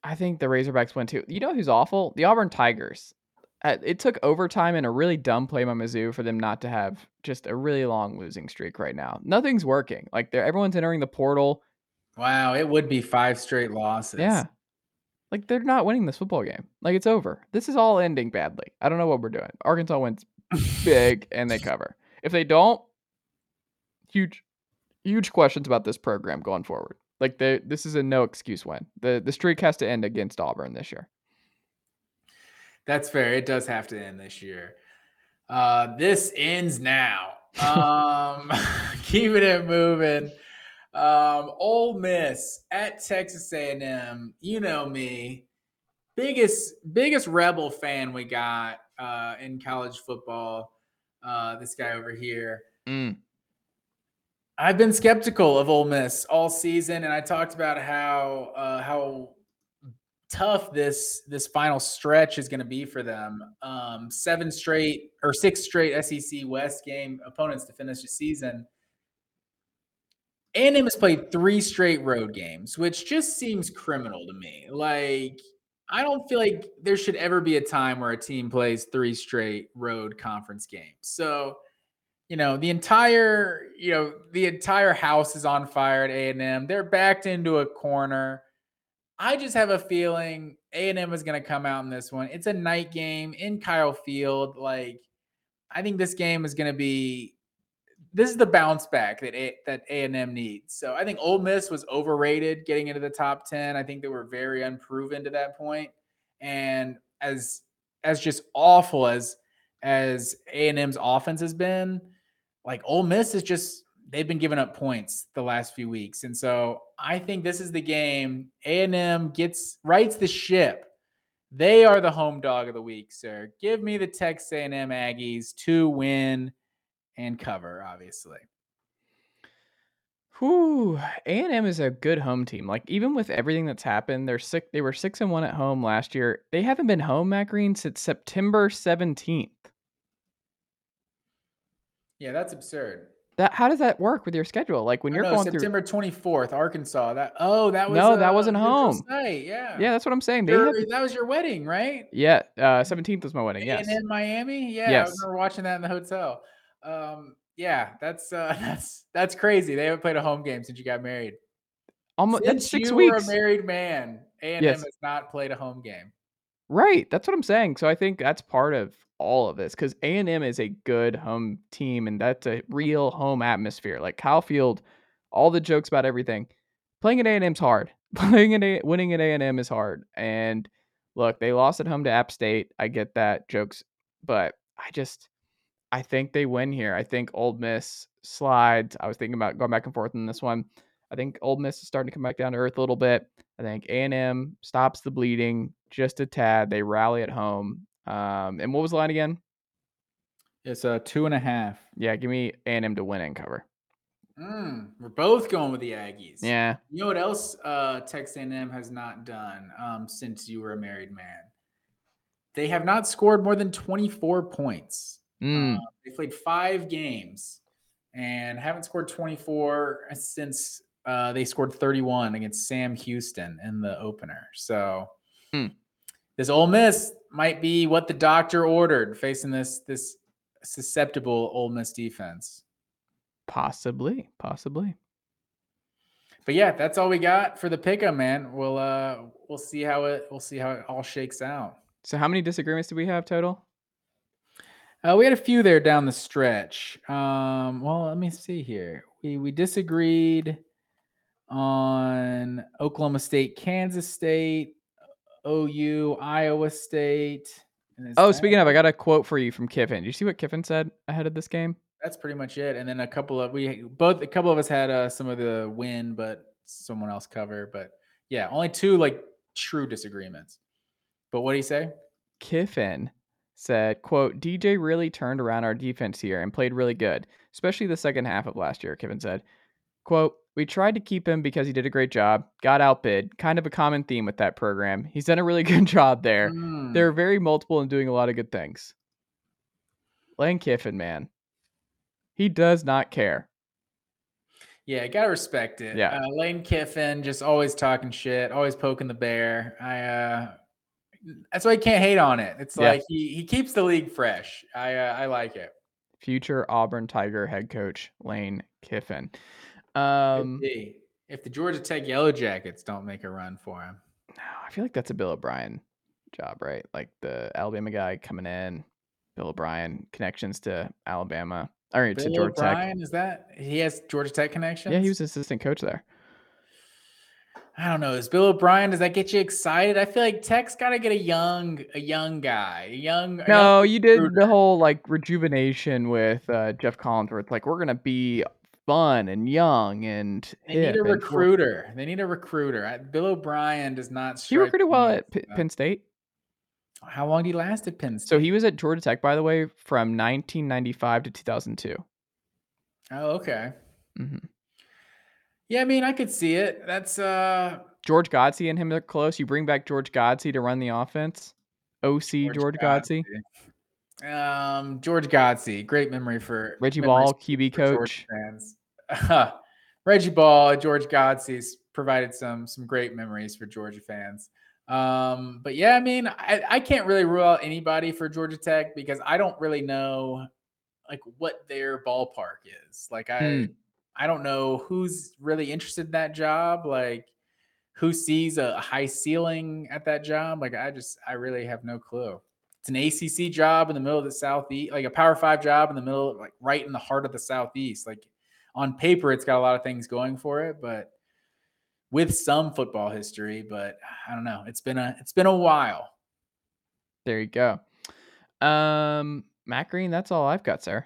I think the Razorbacks win too. You know who's awful? The Auburn Tigers. It took overtime and a really dumb play by Mizzou for them not to have just a really long losing streak right now. Nothing's working. Like, everyone's entering the portal. Wow, it would be 5 straight losses. Yeah. Like, they're not winning this football game. Like, it's over. This is all ending badly. I don't know what we're doing. Arkansas wins big and they cover. If they don't, huge questions about this program going forward. Like, this is a no excuse win. The streak has to end against Auburn this year. That's fair. It does have to end this year. This ends now. Keeping it moving. Ole Miss at Texas A&M. You know me, biggest Rebel fan we got in college football. This guy over here. Mm. I've been skeptical of Ole Miss all season, and I talked about how tough this final stretch is going to be for them. 6 straight SEC West game opponents to finish the season. A&M has played 3 straight road games, which just seems criminal to me. Like, I don't feel like there should ever be a time where a team plays 3 straight road conference games. So, you know, the entire house is on fire at A&M. They're backed into a corner. I just have a feeling A&M is going to come out in this one. It's a night game in Kyle Field. Like, I think this game is going to be – this is the bounce back that A&M needs. So I think Ole Miss was overrated getting into the top 10. I think they were very unproven to that point. And as just awful as A&M's offense has been – like, Ole Miss is just – they've been giving up points the last few weeks. And so I think this is the game. A&M rights the ship. They are the home dog of the week, sir. Give me the Texas A&M Aggies to win and cover, obviously. Whew. A&M is a good home team. Like, even with everything that's happened, they were 6-1 at home last year. They haven't been home, Matt Green, since September 17th. Yeah, that's absurd. How does that work with your schedule? Like, when you're going September through September 24th, Arkansas. That wasn't home. Night. Yeah, that's what I'm saying. That was your wedding, right? Yeah, 17th was my wedding. Yes. And in Miami, yeah, yes. I remember watching that in the hotel. Yeah, that's crazy. They haven't played a home game since you got married. That's 6 weeks. Since you were a married man, A&M has not played a home game. Right, that's what I'm saying. So I think that's part of all of this, because A&M is a good home team, and that's a real home atmosphere. Like, Kyle Field, all the jokes about everything. Playing at A&M's hard. Winning at A&M is hard. And look, they lost at home to App State. I get that, jokes, but I think they win here. I think Ole Miss slides. I was thinking about going back and forth in this one. I think Ole Miss is starting to come back down to earth a little bit. I think A&M stops the bleeding just a tad. They rally at home. And what was the line again? It's 2.5. Yeah, give me A&M to win and cover. We're both going with the Aggies. Yeah. You know what else Texas A&M has not done since you were a married man? They have not scored more than 24 points. They played 5 games and haven't scored 24 since they scored 31 against Sam Houston in the opener. So this Ole Miss might be what the doctor ordered facing this susceptible Ole Miss defense. Possibly. But yeah, that's all we got for the pick'em, man. We'll see how it all shakes out. So how many disagreements do we have total? We had a few there down the stretch. Let me see here. We disagreed on Oklahoma State, Kansas State, OU, Iowa State. Speaking of, I got a quote for you from Kiffin. Did you see what Kiffin said ahead of this game? That's pretty much it. And then a couple of us had some of the win, but someone else cover. But yeah, only 2 true disagreements. But what did he say? Kiffin said, quote, "DJ really turned around our defense here and played really good, especially the second half of last year," Kiffin said. Quote, "We tried to keep him because he did a great job, got outbid, kind of a common theme with that program. He's done a really good job there. They're very multiple and doing a lot of good things." Lane Kiffin, man. He does not care. Yeah, got to respect it. Yeah. Lane Kiffin just always talking shit, always poking the bear. That's why I can't hate on it. It's like he keeps the league fresh. I like it. Future Auburn Tiger head coach Lane Kiffin. If the Georgia Tech Yellow Jackets don't make a run for him. No, I feel like that's a Bill O'Brien job, right? Like the Alabama guy coming in, Bill O'Brien connections to Alabama. All right, Bill to Georgia O'Brien, Tech. Is that he has Georgia Tech connections? Yeah, he was assistant coach there. I don't know. Is Bill O'Brien, does that get you excited? I feel like Tech's got to get a young guy. You did the whole rejuvenation with Jeff Collins where it's like, we're going to be fun and young and They need a recruiter. Bill O'Brien does not. He recruited well at Penn State. How long did he last at Penn State? So he was at Georgia Tech, by the way, from 1995 to 2002. Oh, okay. Mm-hmm. Yeah, I mean, I could see it. That's George Godsey and him are close. You bring back George Godsey to run the offense. OC George Godsey. George Godsey, great memory for Reggie Ball, QB coach. Reggie Ball, George Godsey's provided some great memories for Georgia fans. But yeah, I mean, I can't really rule out anybody for Georgia Tech because I don't really know what their ballpark is. I don't know who's really interested in that job, who sees a high ceiling at that job. I really have no clue. It's an ACC job in the middle of the Southeast, a Power 5 job in the middle, right in the heart of the Southeast. On paper, it's got a lot of things going for it, but with some football history. But I don't know. It's been a while. There you go. Matt Green, that's all I've got, sir.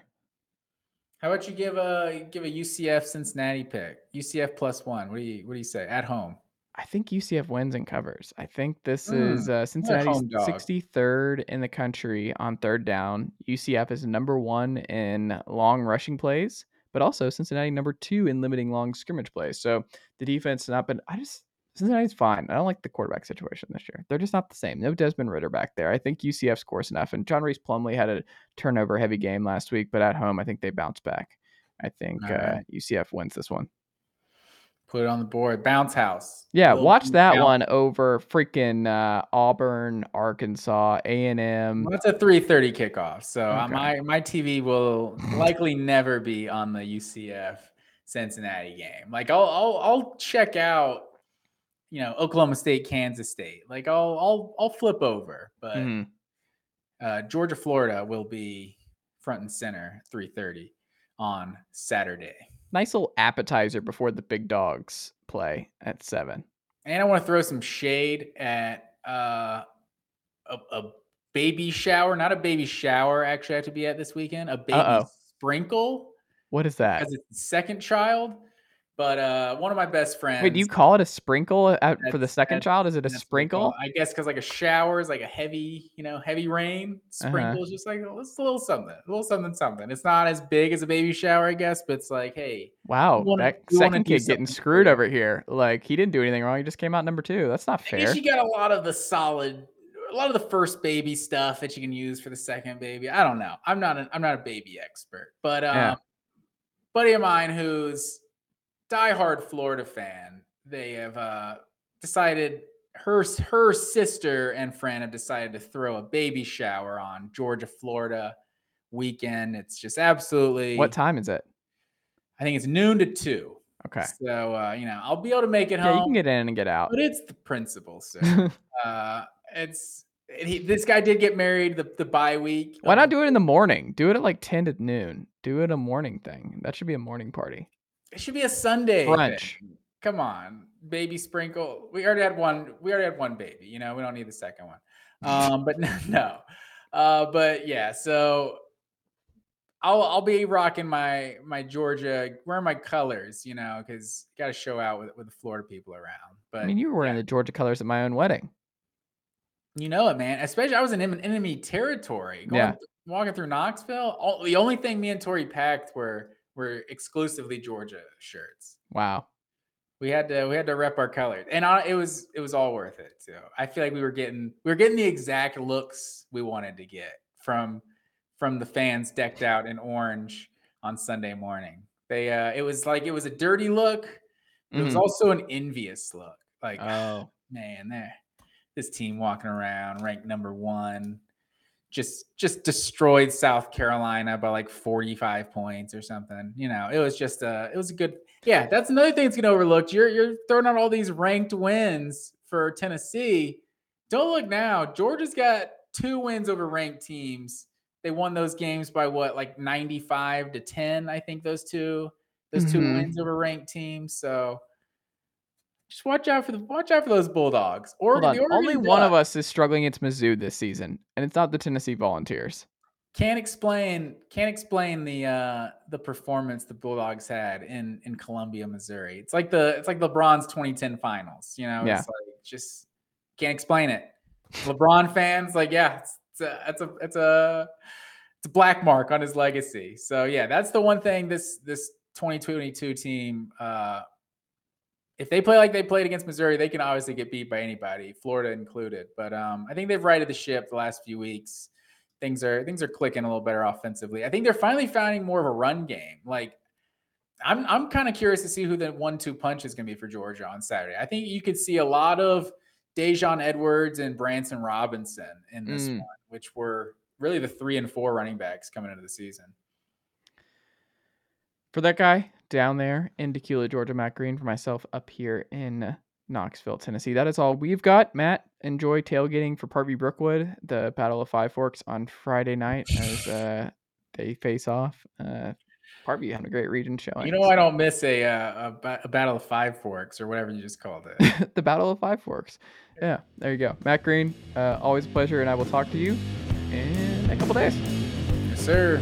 How about you give a UCF Cincinnati pick? UCF +1. What do you say at home? I think UCF wins and covers. I think this is Cincinnati's 63rd in the country on third down. UCF is number 1 in long rushing plays, but also Cincinnati number 2 in limiting long scrimmage plays. So the defense has not been. Cincinnati's fine. I don't like the quarterback situation this year. They're just not the same. No Desmond Ridder back there. I think UCF scores enough. And John Reese Plumlee had a turnover-heavy game last week, but at home, I think they bounce back. I think UCF wins this one. Put it on the board. Bounce house. Yeah, watch that one over freaking Auburn, Arkansas, A&M. Well, that's a 3:30 kickoff, so okay. My TV will likely never be on the UCF-Cincinnati game. I'll check out Oklahoma State, Kansas State. I'll flip over, but Georgia, Florida will be front and center 3:30 on Saturday. Nice little appetizer before the big dogs play at 7. And I want to throw some shade at a baby shower. Not a baby shower, actually, I have to be at this weekend. A baby sprinkle. What is that? As a second child. But one of my best friends. Wait, do you call it a sprinkle for the second child? Is it a sprinkle? I guess because a shower is a heavy, heavy rain. Sprinkle is just it's a little something, something. It's not as big as a baby shower, I guess, but it's hey. Wow, that second kid getting screwed over here. He didn't do anything wrong. He just came out number 2. That's not fair. I guess you got a lot of the solid a lot of the first baby stuff that you can use for the second baby. I don't know. I'm not a baby expert, but buddy of mine who's diehard Florida fan, they have decided her sister and friend have decided to throw a baby shower on Georgia, Florida weekend. It's just absolutely. What time is it? I think it's noon to 2. Okay. So, I'll be able to make it home. You can get in and get out. But it's the principle, sir. This guy did get married the bye week. Why not do it in the morning? Do it at like 10 to noon. Do it a morning thing. That should be a morning party. It should be a Sunday brunch. Come on. Baby sprinkle. We already had one baby. We don't need the second one. But no. But yeah, so I'll be rocking my Georgia, wearing my colors, because got to show out with the Florida people around. But you were wearing the Georgia colors at my own wedding. You know it, man. Especially I was in enemy territory. Walking through Knoxville. The only thing me and Tori packed were exclusively Georgia shirts. Wow. We had to rep our colors, and it was all worth it too. I feel like we were getting the exact looks we wanted to get from the fans decked out in orange on Sunday morning. They it was like it was a dirty look, but it was also an envious look. Like, oh man, this team walking around ranked number 1, just destroyed South Carolina by like 45 points or something. It was just it was a good. Yeah, that's another thing that's getting overlooked. You're throwing out all these ranked wins for Tennessee. Don't look now. Georgia's got 2 wins over ranked teams. They won those games by what, like 95 to 10, I think those two wins over ranked teams. So just watch out for those Bulldogs. Oregon only one of us is struggling against Mizzou this season, and it's not the Tennessee Volunteers. Can't explain the performance the Bulldogs had in Columbia, Missouri. It's like LeBron's 2010 finals. It's like just can't explain it. LeBron fans like it's a black mark on his legacy. So yeah, that's the one thing this 2022 team. If they play like they played against Missouri, they can obviously get beat by anybody, Florida included. But I think they've righted the ship the last few weeks. Things are clicking a little better offensively. I think they're finally finding more of a run game. Like I'm kind of curious to see who the 1-2 punch is going to be for Georgia on Saturday. I think you could see a lot of Dejon Edwards and Branson Robinson in this one, which were really the 3 and 4 running backs coming into the season. For that guy down there in Decatur, Georgia, Matt Green. For myself up here in Knoxville, Tennessee. That is all we've got, Matt. Enjoy tailgating for Parkview Brookwood, the Battle of Five Forks on Friday night as they face off. Parkview having a great region showing. I don't miss a Battle of Five Forks or whatever you just called it. The Battle of Five Forks. Yeah, there you go. Matt Green, always a pleasure, and I will talk to you in a couple days. Yes, sir.